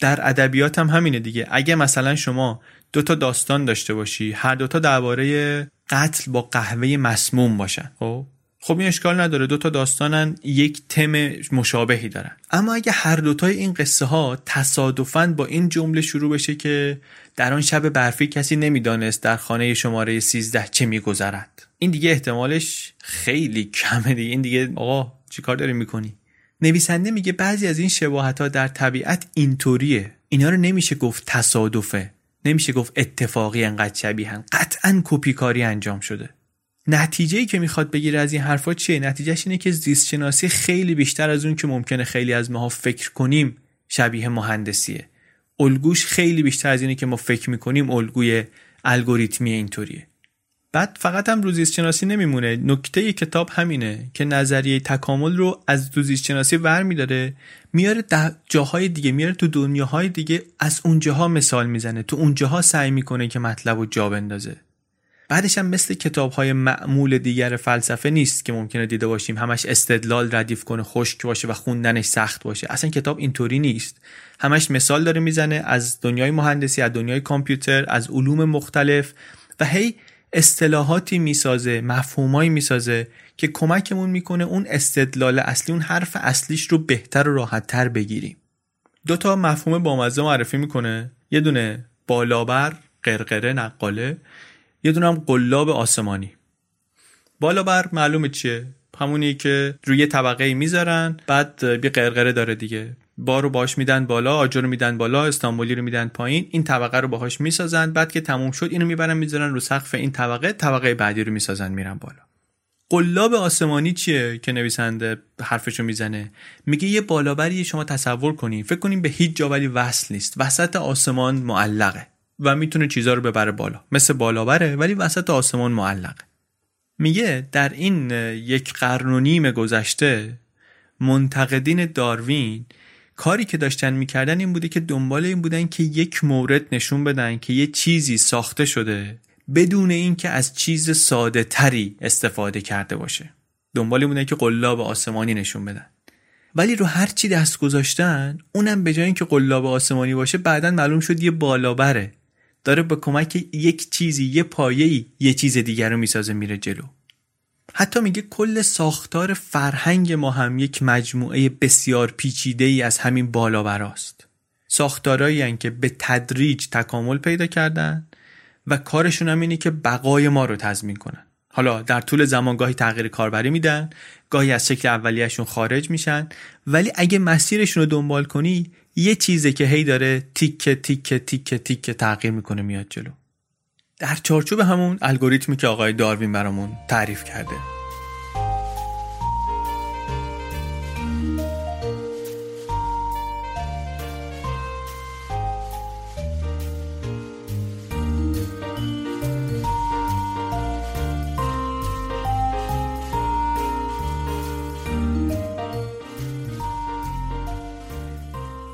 در ادبیات هم همینه دیگه. اگه مثلا شما دو تا داستان داشته باشی، هر دو تا درباره قتل با قهوه مسموم باشن، خب خب این اشکال نداره، دو تا داستانن، یک تم مشابهی دارن. اما اگه هر دوتای این قصه ها تصادفاً با این جمله شروع بشه که در آن شب برفی کسی نمیدانست در خانه شماره سیزده چه میگذرد، این دیگه احتمالش خیلی کمه دیگه. این دیگه آقا چیکار داری میکنی؟ نویسنده میگه بعضی از این شباهت ها در طبیعت اینطوریه، اینا رو نمیشه گفت تصادفه، نمیشه گفت اتفاقی انقدر شبیهن، قطعاً کپی کاری انجام شده. نتیجه‌ای که میخواد بگیره از این حرفا چیه؟ نتیجهش اینه که زیست شناسی خیلی بیشتر از اون که ممکنه خیلی از ماها فکر کنیم شبیه مهندسیه. الگوش خیلی بیشتر از اینه که ما فکر میکنیم، الگوی الگوریتمی اینطوریه. بعد فقط هم رو زیست شناسی نمیمونه. نکته کتاب همینه که نظریه تکامل رو از زیست شناسی برمی‌داره، میاره در جاهای دیگه، میاره تو دنیاهای دیگه، از اونجاها مثال میزنه، تو اونجاها سعی میکنه که مطلب رو جا بندازه. بعدش هم مثل کتاب‌های معمول دیگر فلسفه نیست که ممکنه دیده باشیم همش استدلال ردیف کنه، خشک باشه و خوندنش سخت باشه. اصلا کتاب اینطوری نیست، همش مثال داره میزنه از دنیای مهندسی، از دنیای کامپیوتر، از علوم مختلف و هی اصطلاحاتی میسازه، مفاهیمی میسازه که کمکمون میکنه اون استدلال اصلی، اون حرف اصلیش رو بهتر و راحت‌تر بگیریم. دو تا مفهوم بامزه معرفی میکنه، یه دونه بالابر، قرقره، نقاله، یه دونه هم قلاب آسمانی. بالابر معلومه چیه؟ همونی که روی طبقه میذارن، بعد یه قرقره داره دیگه، بار رو باهاش میدن بالا، آجر رو میدن بالا، استانبولی رو میدن پایین، این طبقه رو باهاش میسازن، بعد که تموم شد اینو میبرن میذارن رو سقف این طبقه، طبقه بعدی رو میسازن میرن بالا. قلاب آسمانی چیه که نویسنده حرفشو میزنه؟ میگه یه بالابری شما تصور کنین، فکر کنین به هیچ جا ولی وصل نیست، وسط آسمان معلقه و میتونه چیزا رو ببره بالا، مثل بالابره ولی وسط آسمان معلقه. میگه در این یک قرن و نیم گذشته منتقدین داروین کاری که داشتن میکردن این بوده که دنبال این بودن که یک مورد نشون بدن که یه چیزی ساخته شده بدون این که از چیز ساده تری استفاده کرده باشه. دنبال این بودن که قلاب آسمانی نشون بدن، ولی رو هر چی دست گذاشتن، اونم به جای اینکه قلاب آسمانی باشه بعداً معلوم شد یه بالابره، داره با کمک یک چیزی، یه پایه‌ای، یه چیز دیگر رو میسازه میره جلو. حتی میگه کل ساختار فرهنگ ما هم یک مجموعه بسیار پیچیده‌ای از همین بالابراست، ساختارهایی هستند که به تدریج تکامل پیدا کردن و کارشون هم اینه که بقای ما رو تضمین کنن. حالا در طول زمان گاهی تغییر کاربری میدن، گاهی از شکل اولیه‌شون خارج میشن، ولی اگه مسیرشون رو دنبال کنی، یه چیزه که هی داره تیک تیک تیک تیک تغییر میکنه میاد جلو، در چارچوب همون الگوریتمی که آقای داروین برامون تعریف کرده.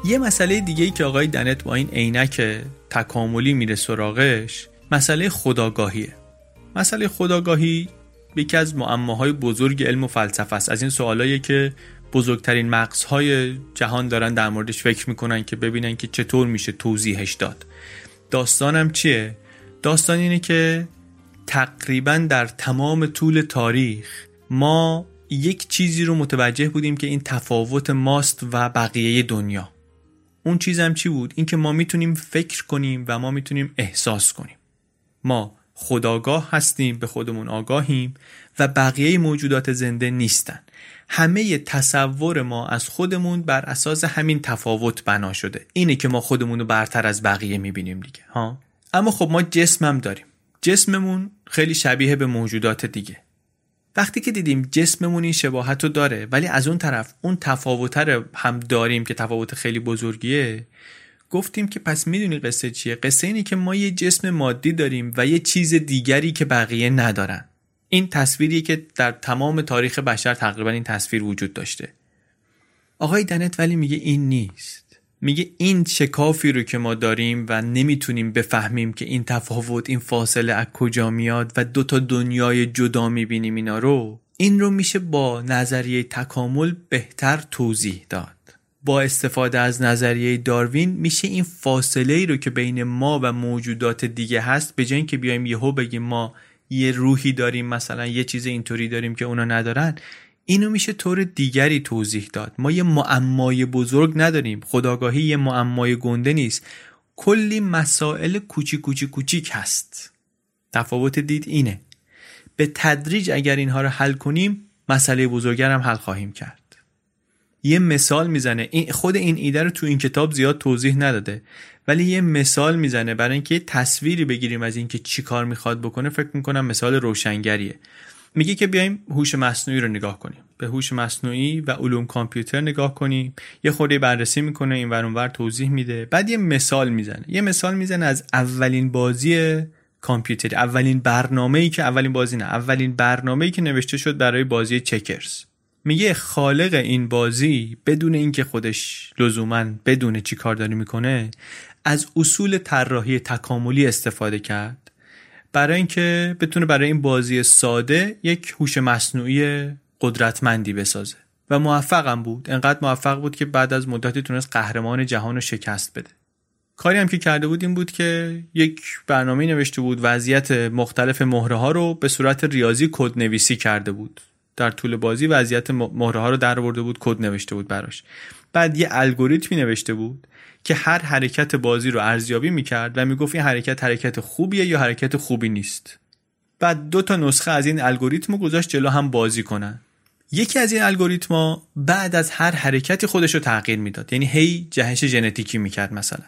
یه مسئله دیگه‌ای که آقای دنت با این عینک تکاملی میره سراغش، مسئله خودآگاهیه. مسئله خودآگاهی یکی از معماهای بزرگ علم و فلسفه است. از این سوالاییه که بزرگترین مغزهای جهان دارن در موردش فکر میکنن که ببینن که چطور میشه توضیحش داد. داستانم چیه؟ داستان اینه که تقریباً در تمام طول تاریخ ما یک چیزی رو متوجه بودیم که این تفاوت ماست و بقیه دنیا. اون چیزم چی بود؟ این که ما میتونیم فکر کنیم و ما میتونیم احساس کنیم. ما خودآگاه هستیم، به خودمون آگاهیم و بقیه موجودات زنده نیستن. همه تصور ما از خودمون بر اساس همین تفاوت بنا شده. اینه که ما خودمون رو برتر از بقیه میبینیم دیگه، ها؟ اما خب ما جسمم داریم. جسممون خیلی شبیه به موجودات دیگه. وقتی که دیدیم جسممون این شباهت رو داره ولی از اون طرف اون تفاوت رو هم داریم که تفاوت خیلی بزرگیه، گفتیم که پس میدونی قصه چیه؟ قصه اینه که ما یه جسم مادی داریم و یه چیز دیگری که بقیه ندارن. این تصویریه که در تمام تاریخ بشر تقریبا این تصویر وجود داشته. آقای دنت ولی میگه این نیست. میگه این شکافی رو که ما داریم و نمیتونیم بفهمیم که این تفاوت، این فاصله از کجا میاد و دوتا دنیای جدا میبینیم اینا رو، این رو میشه با نظریه تکامل بهتر توضیح داد. با استفاده از نظریه داروین میشه این فاصله ای رو که بین ما و موجودات دیگه هست، به جای اینکه بیایم یهو بگیم ما یه روحی داریم مثلا، یه چیز اینطوری داریم که اونا ندارن، اینو میشه طور دیگری توضیح داد. ما یه معمای بزرگ نداریم، خودآگاهی یه معمای گنده نیست، کلی مسائل کوچیک کوچیک کوچیک هست. تفاوت دید اینه. به تدریج اگر اینها رو حل کنیم مسئله بزرگتر هم حل خواهیم کرد. یه مثال میزنه، این خود این ایده رو تو این کتاب زیاد توضیح نداده، ولی یه مثال میزنه برای اینکه تصویری بگیریم از اینکه چی کار میخواد بکنه. فکر میکنم مثال روشنگریه. میگه که بیایم هوش مصنوعی رو نگاه کنیم، به هوش مصنوعی و علوم کامپیوتر نگاه کنیم، یه خورده بررسی میکنه، این ور اون ور توضیح میده، بعد یه مثال میزنه. یه مثال میزنه از اولین بازی کامپیوتری، اولین برنامه‌ای که اولین بازی نه، اولین برنامه‌ای که نوشته شد برای بازی چکرز. میگه خالق این بازی بدون اینکه خودش لزوماً بدونه چی کار داره میکنه، از اصول طراحی تکاملی استفاده کرد برای اینکه بتونه برای این بازی ساده یک هوش مصنوعی قدرتمندی بسازه و موفقم بود. انقدر موفق بود که بعد از مدتی تونست قهرمان جهان رو شکست بده. کاری هم که کرده بود این بود که یک برنامه نوشته بود، وضعیت مختلف مهره ها رو به صورت ریاضی کد نویسی کرده بود، در طول بازی وضعیت مهره ها رو در آورده بود، کد نوشته بود براش. بعد یه الگوریتمی نوشته بود که هر حرکت بازی رو ارزیابی میکرد و میگفت این حرکت حرکت خوبیه یا حرکت خوبی نیست. بعد دو تا نسخه از این الگوریتم رو گذاشت جلو هم بازی کنن. یکی از این الگوریتم‌ها بعد از هر حرکتی خودش رو تغییر میداد، یعنی هی جهش ژنتیکی میکرد مثلا.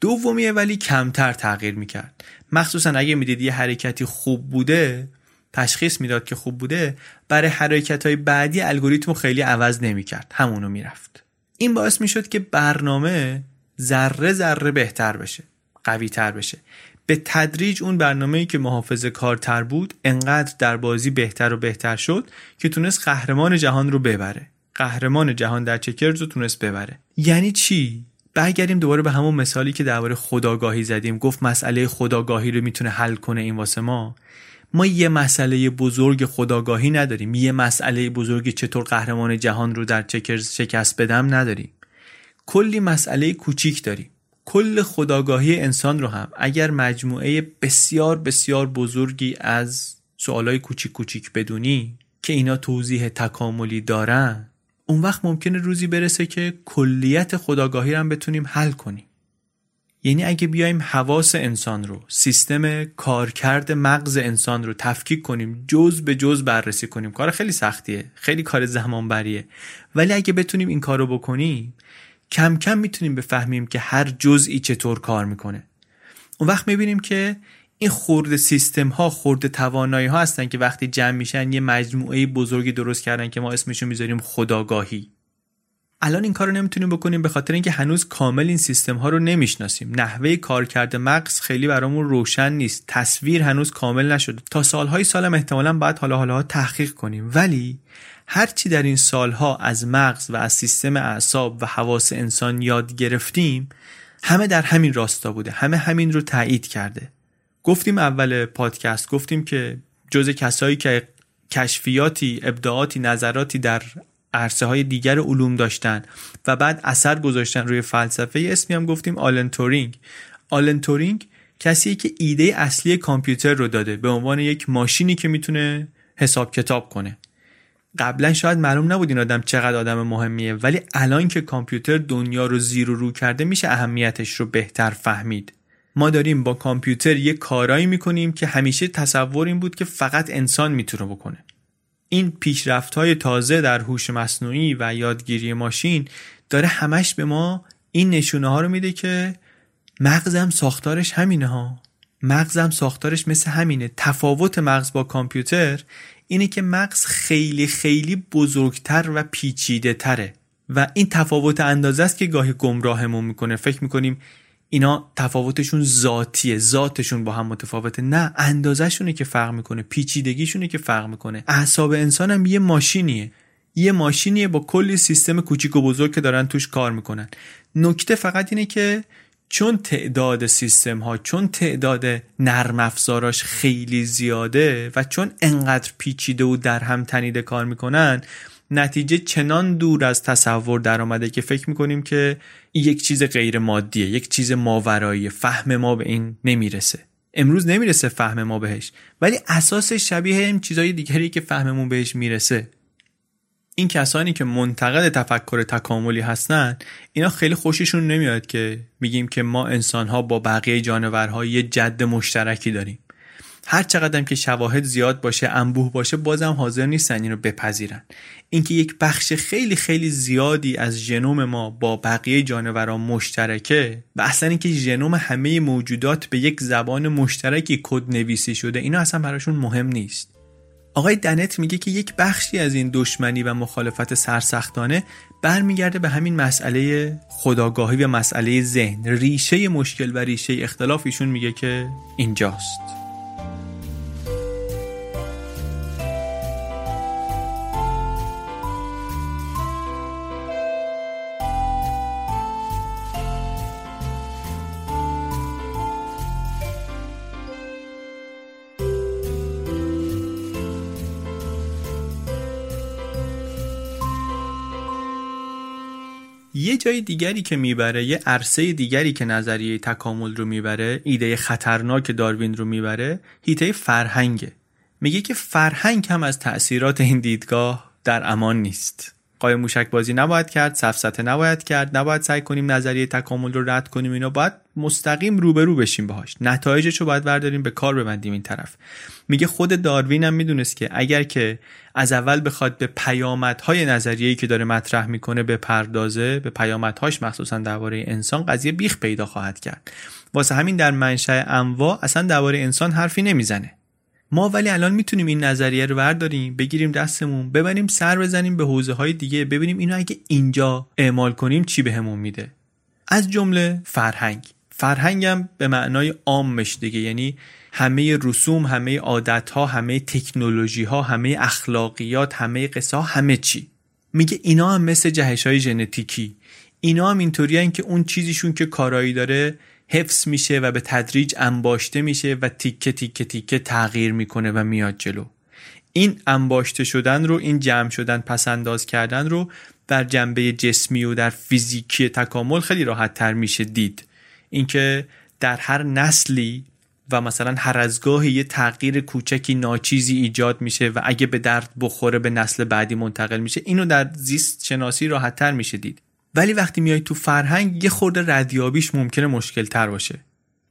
دومیه ولی کمتر تغییر میکرد، مخصوصا اگه میدید یه حرکتی خوب بوده، تشخیص میداد که خوب بوده، برای حرکت‌های بعدی الگوریتم خیلی عوض نمی‌کرد، همونو میرفت. این باعث میشد که برنامه ذره ذره بهتر بشه، قوی‌تر بشه. به تدریج اون برنامه‌ای که محافظه‌کارتر بود انقدر در بازی بهتر و بهتر شد که تونست قهرمان جهان رو ببره. قهرمان جهان در چکرز رو تونست ببره. یعنی چی؟ برگردیم دوباره به همون مثالی که درباره خودآگاهی زدیم، گفت مسئله خودآگاهی رو میتونه حل کنه این واسه ما. ما یه مسئله بزرگ خودآگاهی نداریم، یه مسئله بزرگ چطور قهرمان جهان رو در چکرز شکست بدم نداریم، کلی مسئله کوچیک داریم. کل خودآگاهی انسان رو هم اگر مجموعه بسیار بسیار بزرگی از سوالای کوچیک کوچیک بدونی که اینا توضیح تکاملی دارن، اون وقت ممکنه روزی برسه که کلیت خودآگاهی رو هم بتونیم حل کنیم. یعنی اگه بیایم حواس انسان رو، سیستم کارکرد مغز انسان رو تفکیک کنیم، جزء به جزء بررسی کنیم، کار خیلی سختیه، خیلی کار زمانبریه، ولی اگه بتونیم این کار رو بکنیم کم کم میتونیم بفهمیم که هر جزئی چطور کار میکنه. اون وقت میبینیم که این خرد سیستم ها، خرد توانایی ها هستن که وقتی جمع میشن یه مجموعه بزرگی درست کردن که ما اسمشو میذاریم خودآگاهی. الان این کارو نمیتونیم بکنیم به خاطر اینکه هنوز کامل این سیستم ها رو نمیشناسیم. نحوه کارکرد مغز خیلی برامون روشن نیست. تصویر هنوز کامل نشده. تا سالهای سالم احتمالاً بعد حالا حالا تحقیق کنیم. ولی هر چی در این سالها از مغز و از سیستم اعصاب و حواس انسان یاد گرفتیم، همه در همین راستا بوده. همه همین رو تایید کرده. گفتیم اول پادکست، گفتیم که جزء کسایی که کشفیاتی، ابداعاتی، نظراتی در عرصه های دیگر علوم داشتن و بعد اثر گذاشتن روی فلسفه، اسمی هم گفتیم آلن تورینگ. آلن تورینگ کسیه که ایده اصلی کامپیوتر رو داده به عنوان یک ماشینی که میتونه حساب کتاب کنه. قبلا شاید معلوم نبود این آدم چقدر آدم مهمیه، ولی الان که کامپیوتر دنیا رو زیر و رو کرده میشه اهمیتش رو بهتر فهمید. ما داریم با کامپیوتر یه کارایی میکنیم که همیشه تصور این بود که فقط انسان میتونه بکنه. این پیشرفت‌های تازه در هوش مصنوعی و یادگیری ماشین داره همش به ما این نشونه ها رو میده که مغزم ساختارش همینه ها. مغزم ساختارش مثل همینه. تفاوت مغز با کامپیوتر اینه که مغز خیلی خیلی بزرگتر و پیچیده تره و این تفاوت اندازه است که گاهی گمراهمون میکنه. فکر میکنیم اینا تفاوتشون ذاتیه، ذاتشون با هم متفاوته. نه، اندازه‌شونه که فرق میکنه، پیچیدگیشونه که فرق میکنه. اعصاب انسان هم یه ماشینیه، یه ماشینیه با کلی سیستم کوچیک و بزرگ که دارن توش کار میکنن. نکته فقط اینه که چون تعداد سیستم ها، چون تعداد نرم افزاراش خیلی زیاده و چون انقدر پیچیده و در هم تنیده کار میکنن، نتیجه چنان دور از تصور در آمده که فکر میکنیم که یک چیز غیر مادیه، یک چیز ماورایی، فهم ما به این نمیرسه. امروز نمیرسه فهم ما بهش، ولی اساسش شبیه این چیزای دیگری که فهممون بهش میرسه. این کسانی که منتقد تفکر تکاملی هستن، اینا خیلی خوششون نمیاد که میگیم که ما انسان‌ها با بقیه جانورها یه جد مشترکی داریم. هر چقدرم که شواهد زیاد باشه، انبوه باشه، بازم حاضر نیستن اینو بپذیرن. اینکه یک بخش خیلی خیلی زیادی از ژنوم ما با بقیه جانورها مشترکه و اصلا اینکه ژنوم همه موجودات به یک زبان مشترکی کدنویسی شده، اینا اصلا براشون مهم نیست. آقای دنت میگه که یک بخشی از این دشمنی و مخالفت سرسختانه برمیگرده به همین مسئله خودآگاهی و مسئله ذهن. ریشه مشکل و ریشه اختلاف ایشون میگه که اینجاست. یه جای دیگری که میبره، یه عرصه دیگری که نظریه تکامل رو میبره، ایده خطرناک داروین رو میبره، حیطه فرهنگه. میگه که فرهنگ هم از تأثیرات این دیدگاه در امان نیست. قایم موشک بازی نباید کرد، سفسطه نباید کرد، نباید سعی کنیم نظریه تکامل رو رد کنیم، اینا باید مستقیم روبرو بشیم باهاش، نتایجش رو باید برداریم به کار ببندیم. این طرف میگه خود داروین هم میدونست که اگر که از اول بخواد به پیامدهای نظریه‌ای که داره مطرح میکنه بپردازه، به پیامدهاش مخصوصا درباره انسان، قضیه بیخ پیدا خواهد کرد. واسه همین در منشأ انواع اصلا درباره انسان حرفی نمیزنه. ما ولی الان میتونیم این نظریه رو برداریم، بگیریم دستمون، ببریم سر بزنیم به حوزه‌های دیگه، ببینیم اینو اگه اینجا اعمال کنیم چی بهمون میده. از جمله فرهنگ. فرهنگم به معنای عامش دیگه، یعنی همه رسوم، همه عادت‌ها، همه تکنولوژی‌ها، همه اخلاقیات، همه قصه‌ها، همه چی. میگه اینا هم مثل جهش‌های ژنتیکی، اینا هم اینطوریه که اون چیزیشون که کارایی داره حفظ میشه و به تدریج انباشته میشه و تیکه تیکه تیکه تغییر میکنه و میاد جلو. این انباشته شدن رو، این جمع شدن، پسنداز کردن رو در جنبه جسمی و در فیزیکی تکامل خیلی راحت تر میشه دید. اینکه در هر نسلی و مثلا هر از گاهی یه تغییر کوچکی ناچیزی ایجاد میشه و اگه به درد بخوره به نسل بعدی منتقل میشه، اینو در زیست شناسی راحت تر میشه دید. ولی وقتی میای تو فرهنگ، یه خورده ردیابیش ممکنه مشکل تر باشه.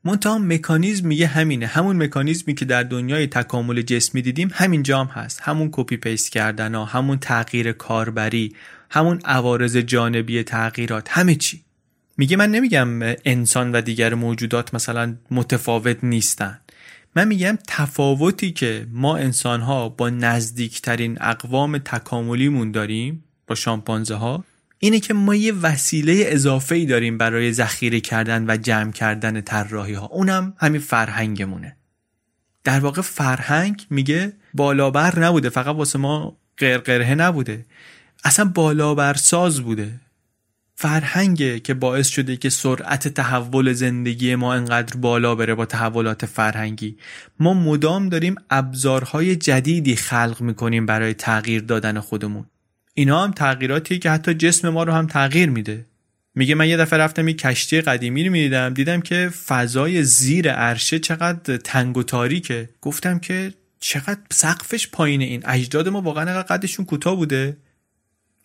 منتها مکانیزم میگه همینه، همون مکانیزمی که در دنیای تکامل جسمی دیدیم همین جام هست. همون کپی پیست کردن ها، همون تغییر کاربری، همون عوارض جانبی تغییرات، همه چی. میگه من نمیگم انسان و دیگر موجودات مثلا متفاوت نیستن، من میگم تفاوتی که ما انسان ها با نزدیکترین اقوام تکاملیمون داریم، با شامپانزه ها، اینه که ما یه وسیله اضافه‌ای داریم برای ذخیره کردن و جمع کردن طراحی‌ها، اونم همین فرهنگمونه. در واقع فرهنگ میگه بالابر نبوده، فقط واسه ما قرقره نبوده، اصلا بالابر ساز بوده. فرهنگه که باعث شده که سرعت تحول زندگی ما انقدر بالا بره. با تحولات فرهنگی ما مدام داریم ابزارهای جدیدی خلق میکنیم برای تغییر دادن خودمون. اینا هم تغییراتیه که حتی جسم ما رو هم تغییر میده. میگه من یه دفعه رفتم یک کشتی قدیمی رو میدیدم، دیدم که فضای زیر عرشه چقدر تنگ و تاریکه. گفتم که چقدر سقفش پایینه، این اجداد ما واقعا قدشون کوتاه بوده.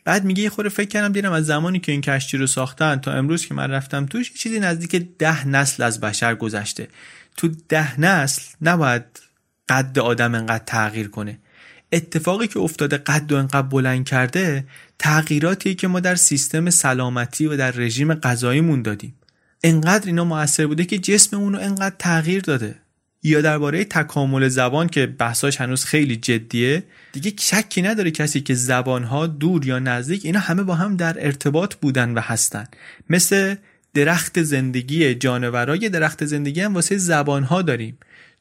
بعد میگه یه خورده فکر کردم، دیدم از زمانی که این کشتی رو ساختن تا امروز که من رفتم توش، چیزی نزدیک ده نسل از بشر گذشته. تو ده نسل نباید قد آدم انقدر تغییر کنه. اتفاقی که افتاده قد و انقدر بلند کرده، تغییراتی که ما در سیستم سلامتی و در رژیم غذاییمون دادیم، انقدر اینا مؤثر بوده که جسممون رو انقدر تغییر داده. یا درباره تکامل زبان که بحثاش هنوز خیلی جدیه، دیگه شکی نداره کسی که زبانها دور یا نزدیک، اینا همه با هم در ارتباط بودن و هستن. مثل درخت زندگی جانورا، یه درخت زندگی هم واسه زبانها داریم.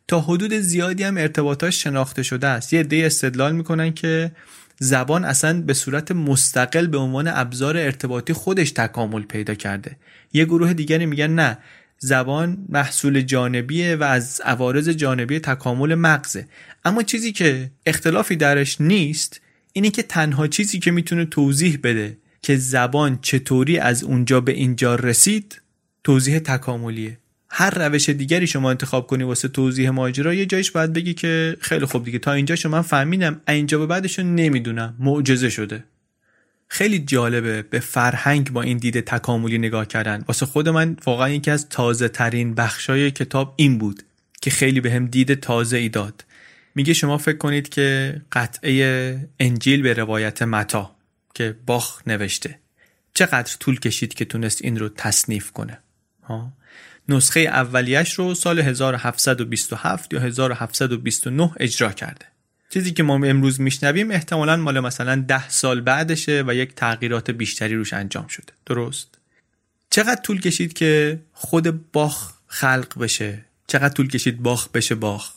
تا حدود زیادی هم ارتباطاش شناخته شده است. یه عده استدلال میکنن که زبان اصلا به صورت مستقل به عنوان ابزار ارتباطی خودش تکامل پیدا کرده. یه گروه دیگری میگن نه، زبان محصول جانبیه و از عوارض جانبی تکامل مغزه. اما چیزی که اختلافی درش نیست اینه که تنها چیزی که میتونه توضیح بده که زبان چطوری از اونجا به اینجا رسید توضیح تکاملیه. هر روش دیگری شما انتخاب کنی واسه توضیح ماجرا، یه جایش باید بگی که خیلی خوب دیگه تا اینجاشو من فهمیدم، اینجا به بعدشو نمیدونم، معجزه شده. خیلی جالبه به فرهنگ با این دید تکاملی نگاه کردن. واسه خود من واقعا یکی از تازه ترین بخشای کتاب این بود که خیلی بهم دید تازه ای داد. میگه شما فکر کنید که قطعه انجیل به روایت متی که باخ نوشته چقدر طول کشید که تونست این رو تصنیف کنه. ها، نسخه اولیش رو سال هزار و هفتصد و بیست و هفت یا هزار و هفتصد و بیست و نه اجرا کرده. چیزی که ما امروز میشنویم احتمالاً مال مثلا ده سال بعدشه و یک تغییرات بیشتری روش انجام شده. درست؟ چقدر طول کشید که خود باخ خلق بشه؟ چقدر طول کشید باخ بشه باخ؟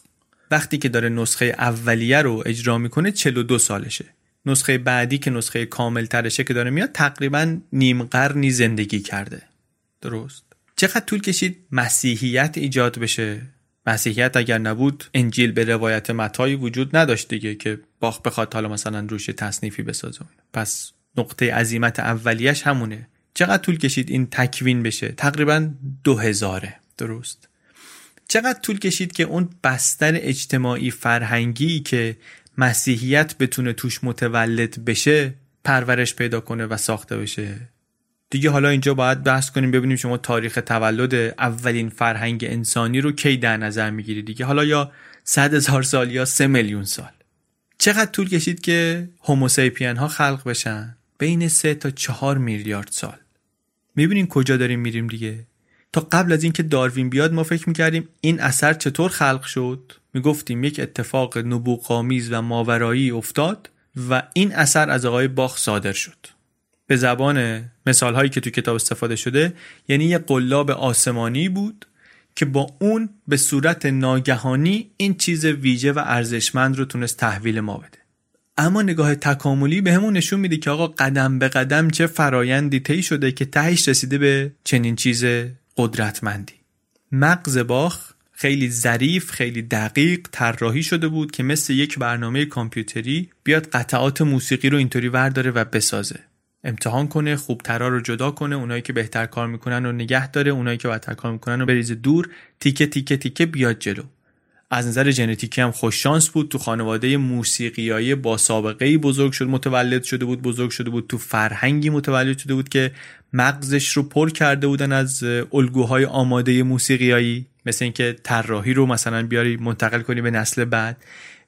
وقتی که داره نسخه اولیه رو اجرا میکنه چهل و دو سالشه. نسخه بعدی که نسخه کامل ترشه که داره میاد تقریباً نیم قرنی زندگی کرده. درست؟ چقدر طول کشید مسیحیت ایجاد بشه؟ مسیحیت اگر نبود انجیل به روایت متی وجود نداشت دیگه که باخ بخواد حالا مثلا روش تصنیفی بسازه. پس نقطه عزیمت اولیش همونه. چقدر طول کشید این تکوین بشه؟ تقریباً دو هزاره. درست؟ چقدر طول کشید که اون بستر اجتماعی فرهنگی که مسیحیت بتونه توش متولد بشه پرورش پیدا کنه و ساخته بشه؟ دیگه حالا اینجا باید بحث کنیم ببینیم شما تاریخ تولد اولین فرهنگ انسانی رو کی در نظر میگیری دیگه، حالا یا صد هزار سال یا سه میلیون سال. چقدر طول کشید که هوموسیپین ها خلق بشن؟ بین سه تا چهار میلیارد سال. میبینین کجا داریم میریم دیگه. تا قبل از اینکه داروین بیاد ما فکر میکردیم این اثر چطور خلق شد؟ میگفتیم یک اتفاق نبوغ‌آمیز و ماورایی افتاد و این اثر از آقای باخ صادر شد. به زبان مثال‌هایی که تو کتاب استفاده شده یعنی یه قلاب آسمانی بود که با اون به صورت ناگهانی این چیز ویژه و ارزشمند رو تونست تحویل ما بده. اما نگاه تکاملی به همون نشون میده که آقا قدم به قدم چه فرایندی طی شده که تهش رسیده به چنین چیز قدرتمندی. مغز باخ خیلی ظریف، خیلی دقیق طراحی شده بود که مثل یک برنامه کامپیوتری بیاد قطعات موسیقی رو اینطوری ورداره و بسازه. امتحان کنه، خوبترا رو جدا کنه، اونایی که بهتر کار میکنن رو نگه داره، اونایی که بدتر کار میکنن رو بریزه دور، تیکه تیکه تیکه بیاد جلو. از نظر ژنتیکی هم خوش شانس بود، تو خانواده موسیقیایی با سابقه بزرگ شد، متولد شده بود، بزرگ شده بود، تو فرهنگی متولد شده بود که مغزش رو پر کرده بودن از الگوهای آماده موسیقیایی، مثل اینکه طراحی رو مثلا بیاری منتقل کنی به نسل بعد.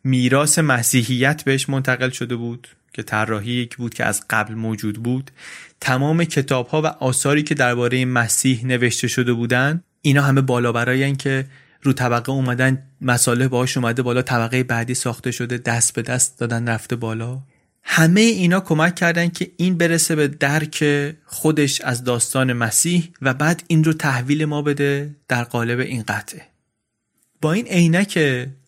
میراث مسیحیت بهش منتقل شده بود که طراحی یک بود که از قبل موجود بود. تمام کتاب‌ها و آثاری که درباره مسیح نوشته شده بودن اینا همه بالا برای این که رو طبقه اومدن، مصالح باهاش اومده بالا، طبقه بعدی ساخته شده، دست به دست دادن رفته بالا. همه اینا کمک کردن که این برسه به درک خودش از داستان مسیح و بعد این رو تحویل ما بده در قالب این قطعه. با این عینک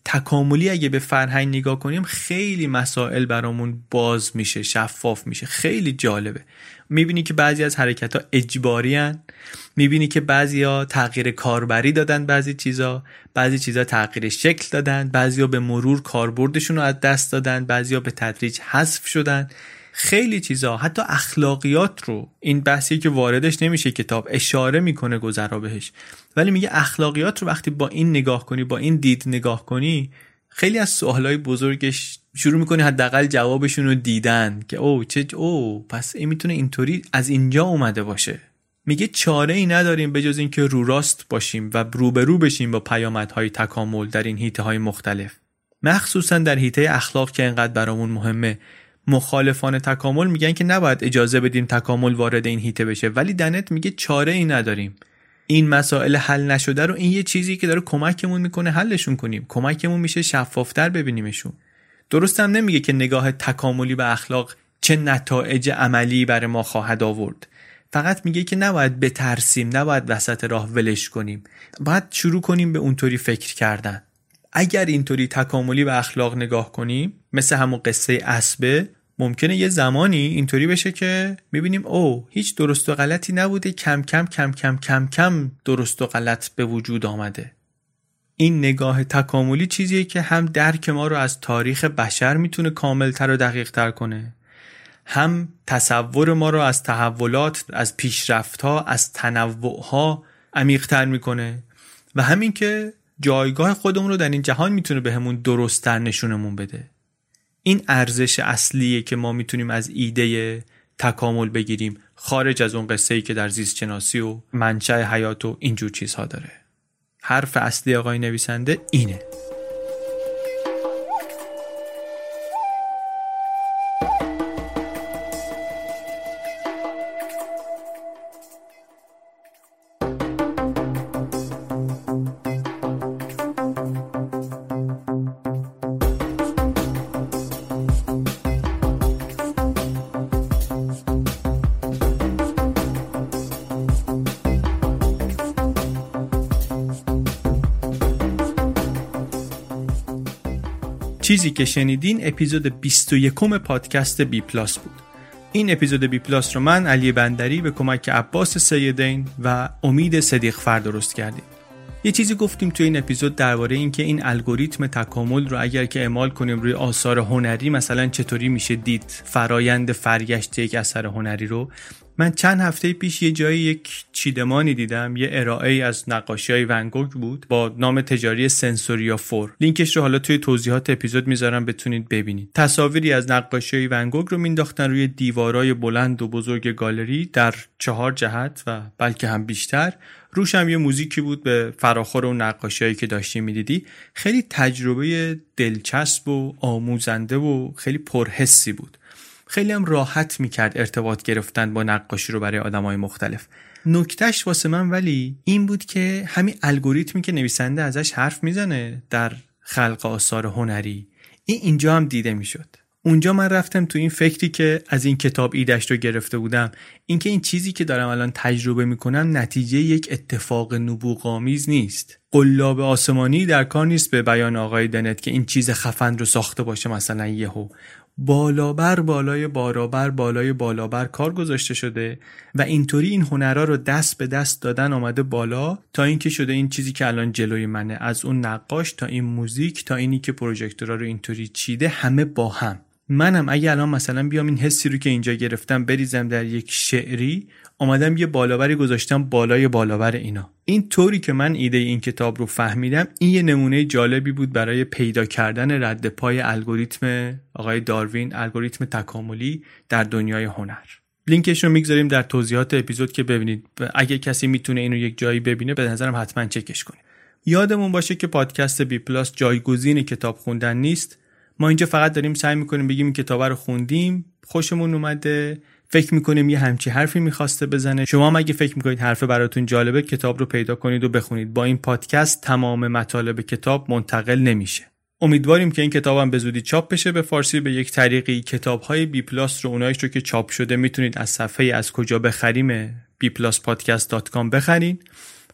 تکاملی اگه به فرهنگ نگاه کنیم خیلی مسائل برامون باز میشه، شفاف میشه. خیلی جالبه. میبینی که بعضی از حرکت‌ها اجباری هن، میبینی که بعضیا تغییر کاربری دادن، بعضی چیزا بعضی چیزا تغییر شکل دادن، بعضیا به مرور کاربردشون رو از دست دادن، بعضیا به تدریج حذف شدن. خیلی چیزا حتی اخلاقیات رو، این بحثی که واردش نمیشه کتاب، اشاره میکنه گذرا بهش، ولی میگه اخلاقیات رو وقتی با این نگاه کنی، با این دید نگاه کنی، خیلی از سوالای بزرگش شروع میکنی حداقل جوابشون رو دیدن که او چه او پس این میتونه اینطوری از اینجا اومده باشه. میگه چاره ای نداریم به جز اینکه رو راست باشیم و روبرو بشیم با پیامدهای تکامل در این حیطه های مختلف، مخصوصا در حیطه اخلاق که اینقدر برامون مهمه. مخالفان تکامل میگن که نباید اجازه بدیم تکامل وارد این حیطه بشه، ولی دنت میگه چاره ای نداریم. این مسائل حل نشده رو، این یه چیزی که داره کمکمون میکنه حلشون کنیم، کمکمون میشه شفافتر ببینیمشون. درست هم نمیگه که نگاه تکاملی به اخلاق چه نتایج عملی برای ما خواهد آورد، فقط میگه که نباید بترسیم، نباید وسط راه ولش کنیم، باید شروع کنیم به اونطوری فکر کردن. اگر اینطوری تکاملی به اخلاق نگاه کنیم، مثل همون قصه اسبه، ممکنه یه زمانی اینطوری بشه که میبینیم او هیچ درست و غلطی نبوده، کم کم کم کم کم کم درست و غلط به وجود آمده. این نگاه تکاملی چیزیه که هم درک ما رو از تاریخ بشر میتونه کاملتر و دقیقتر کنه، هم تصور ما رو از تحولات، از پیشرفت‌ها، از تنوع‌ها عمیق‌تر میکنه و همین که جایگاه خودمون رو در این جهان میتونه بهمون درست‌تر نشونمون بده. این ارزش اصلیه که ما میتونیم از ایده تکامل بگیریم، خارج از اون قصه‌ای که در زیست شناسی و منشأ حیات و اینجور چیزها داره. حرف اصلی آقای نویسنده اینه. چیزی که شنیدین اپیزود بیست و یکم پادکست بی پلاس بود. این اپیزود بی پلاس رو من علی بندری به کمک عباس سیدین و امید صدیق فر درست کردیم. یه چیزی گفتیم تو این اپیزود درباره این که این الگوریتم تکامل رو اگر که اعمال کنیم روی آثار هنری، مثلا چطوری میشه دید فرایند فرگشت یک اثر هنری رو. من چند هفته پیش یه جایی یک چیدمانی دیدم، یه ارائه از نقاشی‌های ون گوگ بود با نام تجاری سنسوریا فور. لینکش رو حالا توی توضیحات اپیزود میذارم بتونید ببینید. تصاویری از نقاشی‌های ون گوگ رو مینداختن روی دیوارای بلند و بزرگ گالری در چهار جهت و بلکه هم بیشتر. روش هم یه موزیکی بود به فراخور اون نقاشی‌هایی که داشتی میدیدی. خیلی تجربه دلچسب و آموزنده و خیلی پرحسی بود. خیلی هم راحت میکرد ارتباط گرفتن با نقاشی رو برای آدمای مختلف. نکتهش واسه من ولی این بود که همین الگوریتمی که نویسنده ازش حرف میزنه در خلق آثار هنری، این اینجا هم دیده میشد. اونجا من رفتم تو این فکری که از این کتاب ایدهش رو گرفته بودم، اینکه این چیزی که دارم الان تجربه میکنم نتیجه یک اتفاق نبوغ‌آمیز نیست. قلاب آسمانی در کار نیست به بیان آقای دنت که این چیز خفن رو ساخته باشه مثلا یهو. بالابر بالای بارابر بالای بالابر کار گذاشته شده و اینطوری این هنرها رو دست به دست دادن آمده بالا تا اینکه شده این چیزی که الان جلوی منه، از اون نقاش تا این موزیک تا اینی که پروژکتورا رو اینطوری چیده، همه با هم. منم اگه الان مثلا بیام این حسی رو که اینجا گرفتم بریزم در یک شعری، اومدم یه بالابری گذاشتم بالای بالابر اینا. این طوری که من ایده این کتاب رو فهمیدم، این یه نمونه جالبی بود برای پیدا کردن رد پای الگوریتم آقای داروین، الگوریتم تکاملی در دنیای هنر. لینکش رو میگذاریم در توضیحات اپیزود که ببینید. اگه کسی میتونه اینو یک جایی ببینه، به نظرم حتما چکش کنه. یادمون باشه که پادکست بی پلاس جایگزین کتاب خوندن نیست. ما اینجا فقط داریم سعی میکنیم بگیم این کتاب رو خوندیم، خوشمون اومده، فکر میکنیم یه همچی حرفی میخواسته بزنه. شما مگه فکر میکنید حرف براتون جالبه، کتاب رو پیدا کنید و بخونید. با این پادکست تمام مطالب کتاب منتقل نمیشه. امیدواریم که این کتابم به زودی چاپ بشه به فارسی به یک طریقی. کتاب‌های بی پلاس رو، اونایش رو که چاپ شده، میتونید از صفحه از کجا بخریم بی پلاس پادکست دات کام بخرید.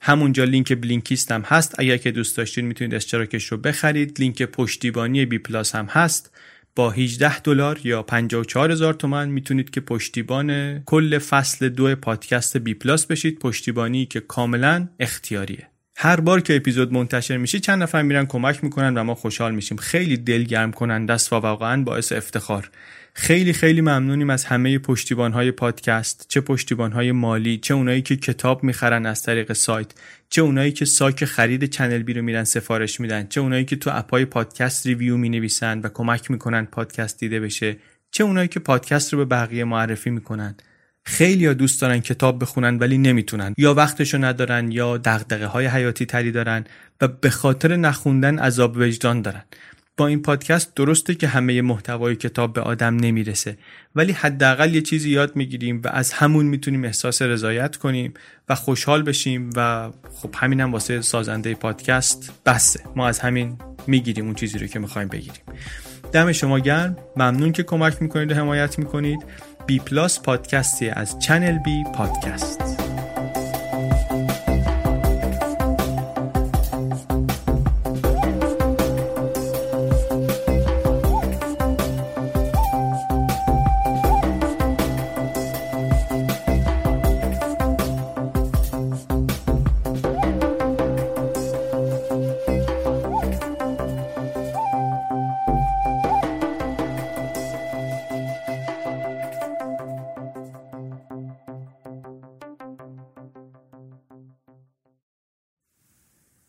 همونجا لینک بلینکیست هم هست، اگر که دوست داشتین میتونید اشتراکش رو بخرید. لینک پشتیبانی بی پلاس هم هست. با هجده دلار یا پنجاه و چهار هزار تومان میتونید که پشتیبان کل فصل دو پادکست بی پلاس بشید، پشتیبانی که کاملا اختیاریه. هر بار که اپیزود منتشر میشه چند نفر میرن کمک میکنن و ما خوشحال میشیم. خیلی دلگرم کننده است و واقعا باعث افتخار. خیلی خیلی ممنونیم از همه پشتیبان‌های پادکست، چه پشتیبان‌های مالی، چه اونایی که کتاب میخرن از طریق سایت، چه اونایی که ساک خرید چنل بی رو میرن سفارش میدن، چه اونایی که تو اپای پادکست ریویو مینویسن و کمک میکنن پادکست دیده بشه، چه اونایی که پادکست رو به بقیه معرفی میکنن. خیلی‌ها دوست دارن کتاب بخونن ولی نمیتونن، یا وقتشو ندارن یا دغدغه‌های حیاتی تری دارن و به خاطر نخوندن عذاب وجدان دارن. با این پادکست درسته که همه محتوای کتاب به آدم نمیرسه، ولی حداقل یه چیزی یاد میگیریم و از همون میتونیم احساس رضایت کنیم و خوشحال بشیم و خب همینم واسه سازنده پادکست بسه. ما از همین میگیریم اون چیزی رو که میخوایم بگیریم. دم شما گرم، ممنون که کمک میکنید و حمایت میکنید. بی پلاس پادکستی از چنل بی پادکست.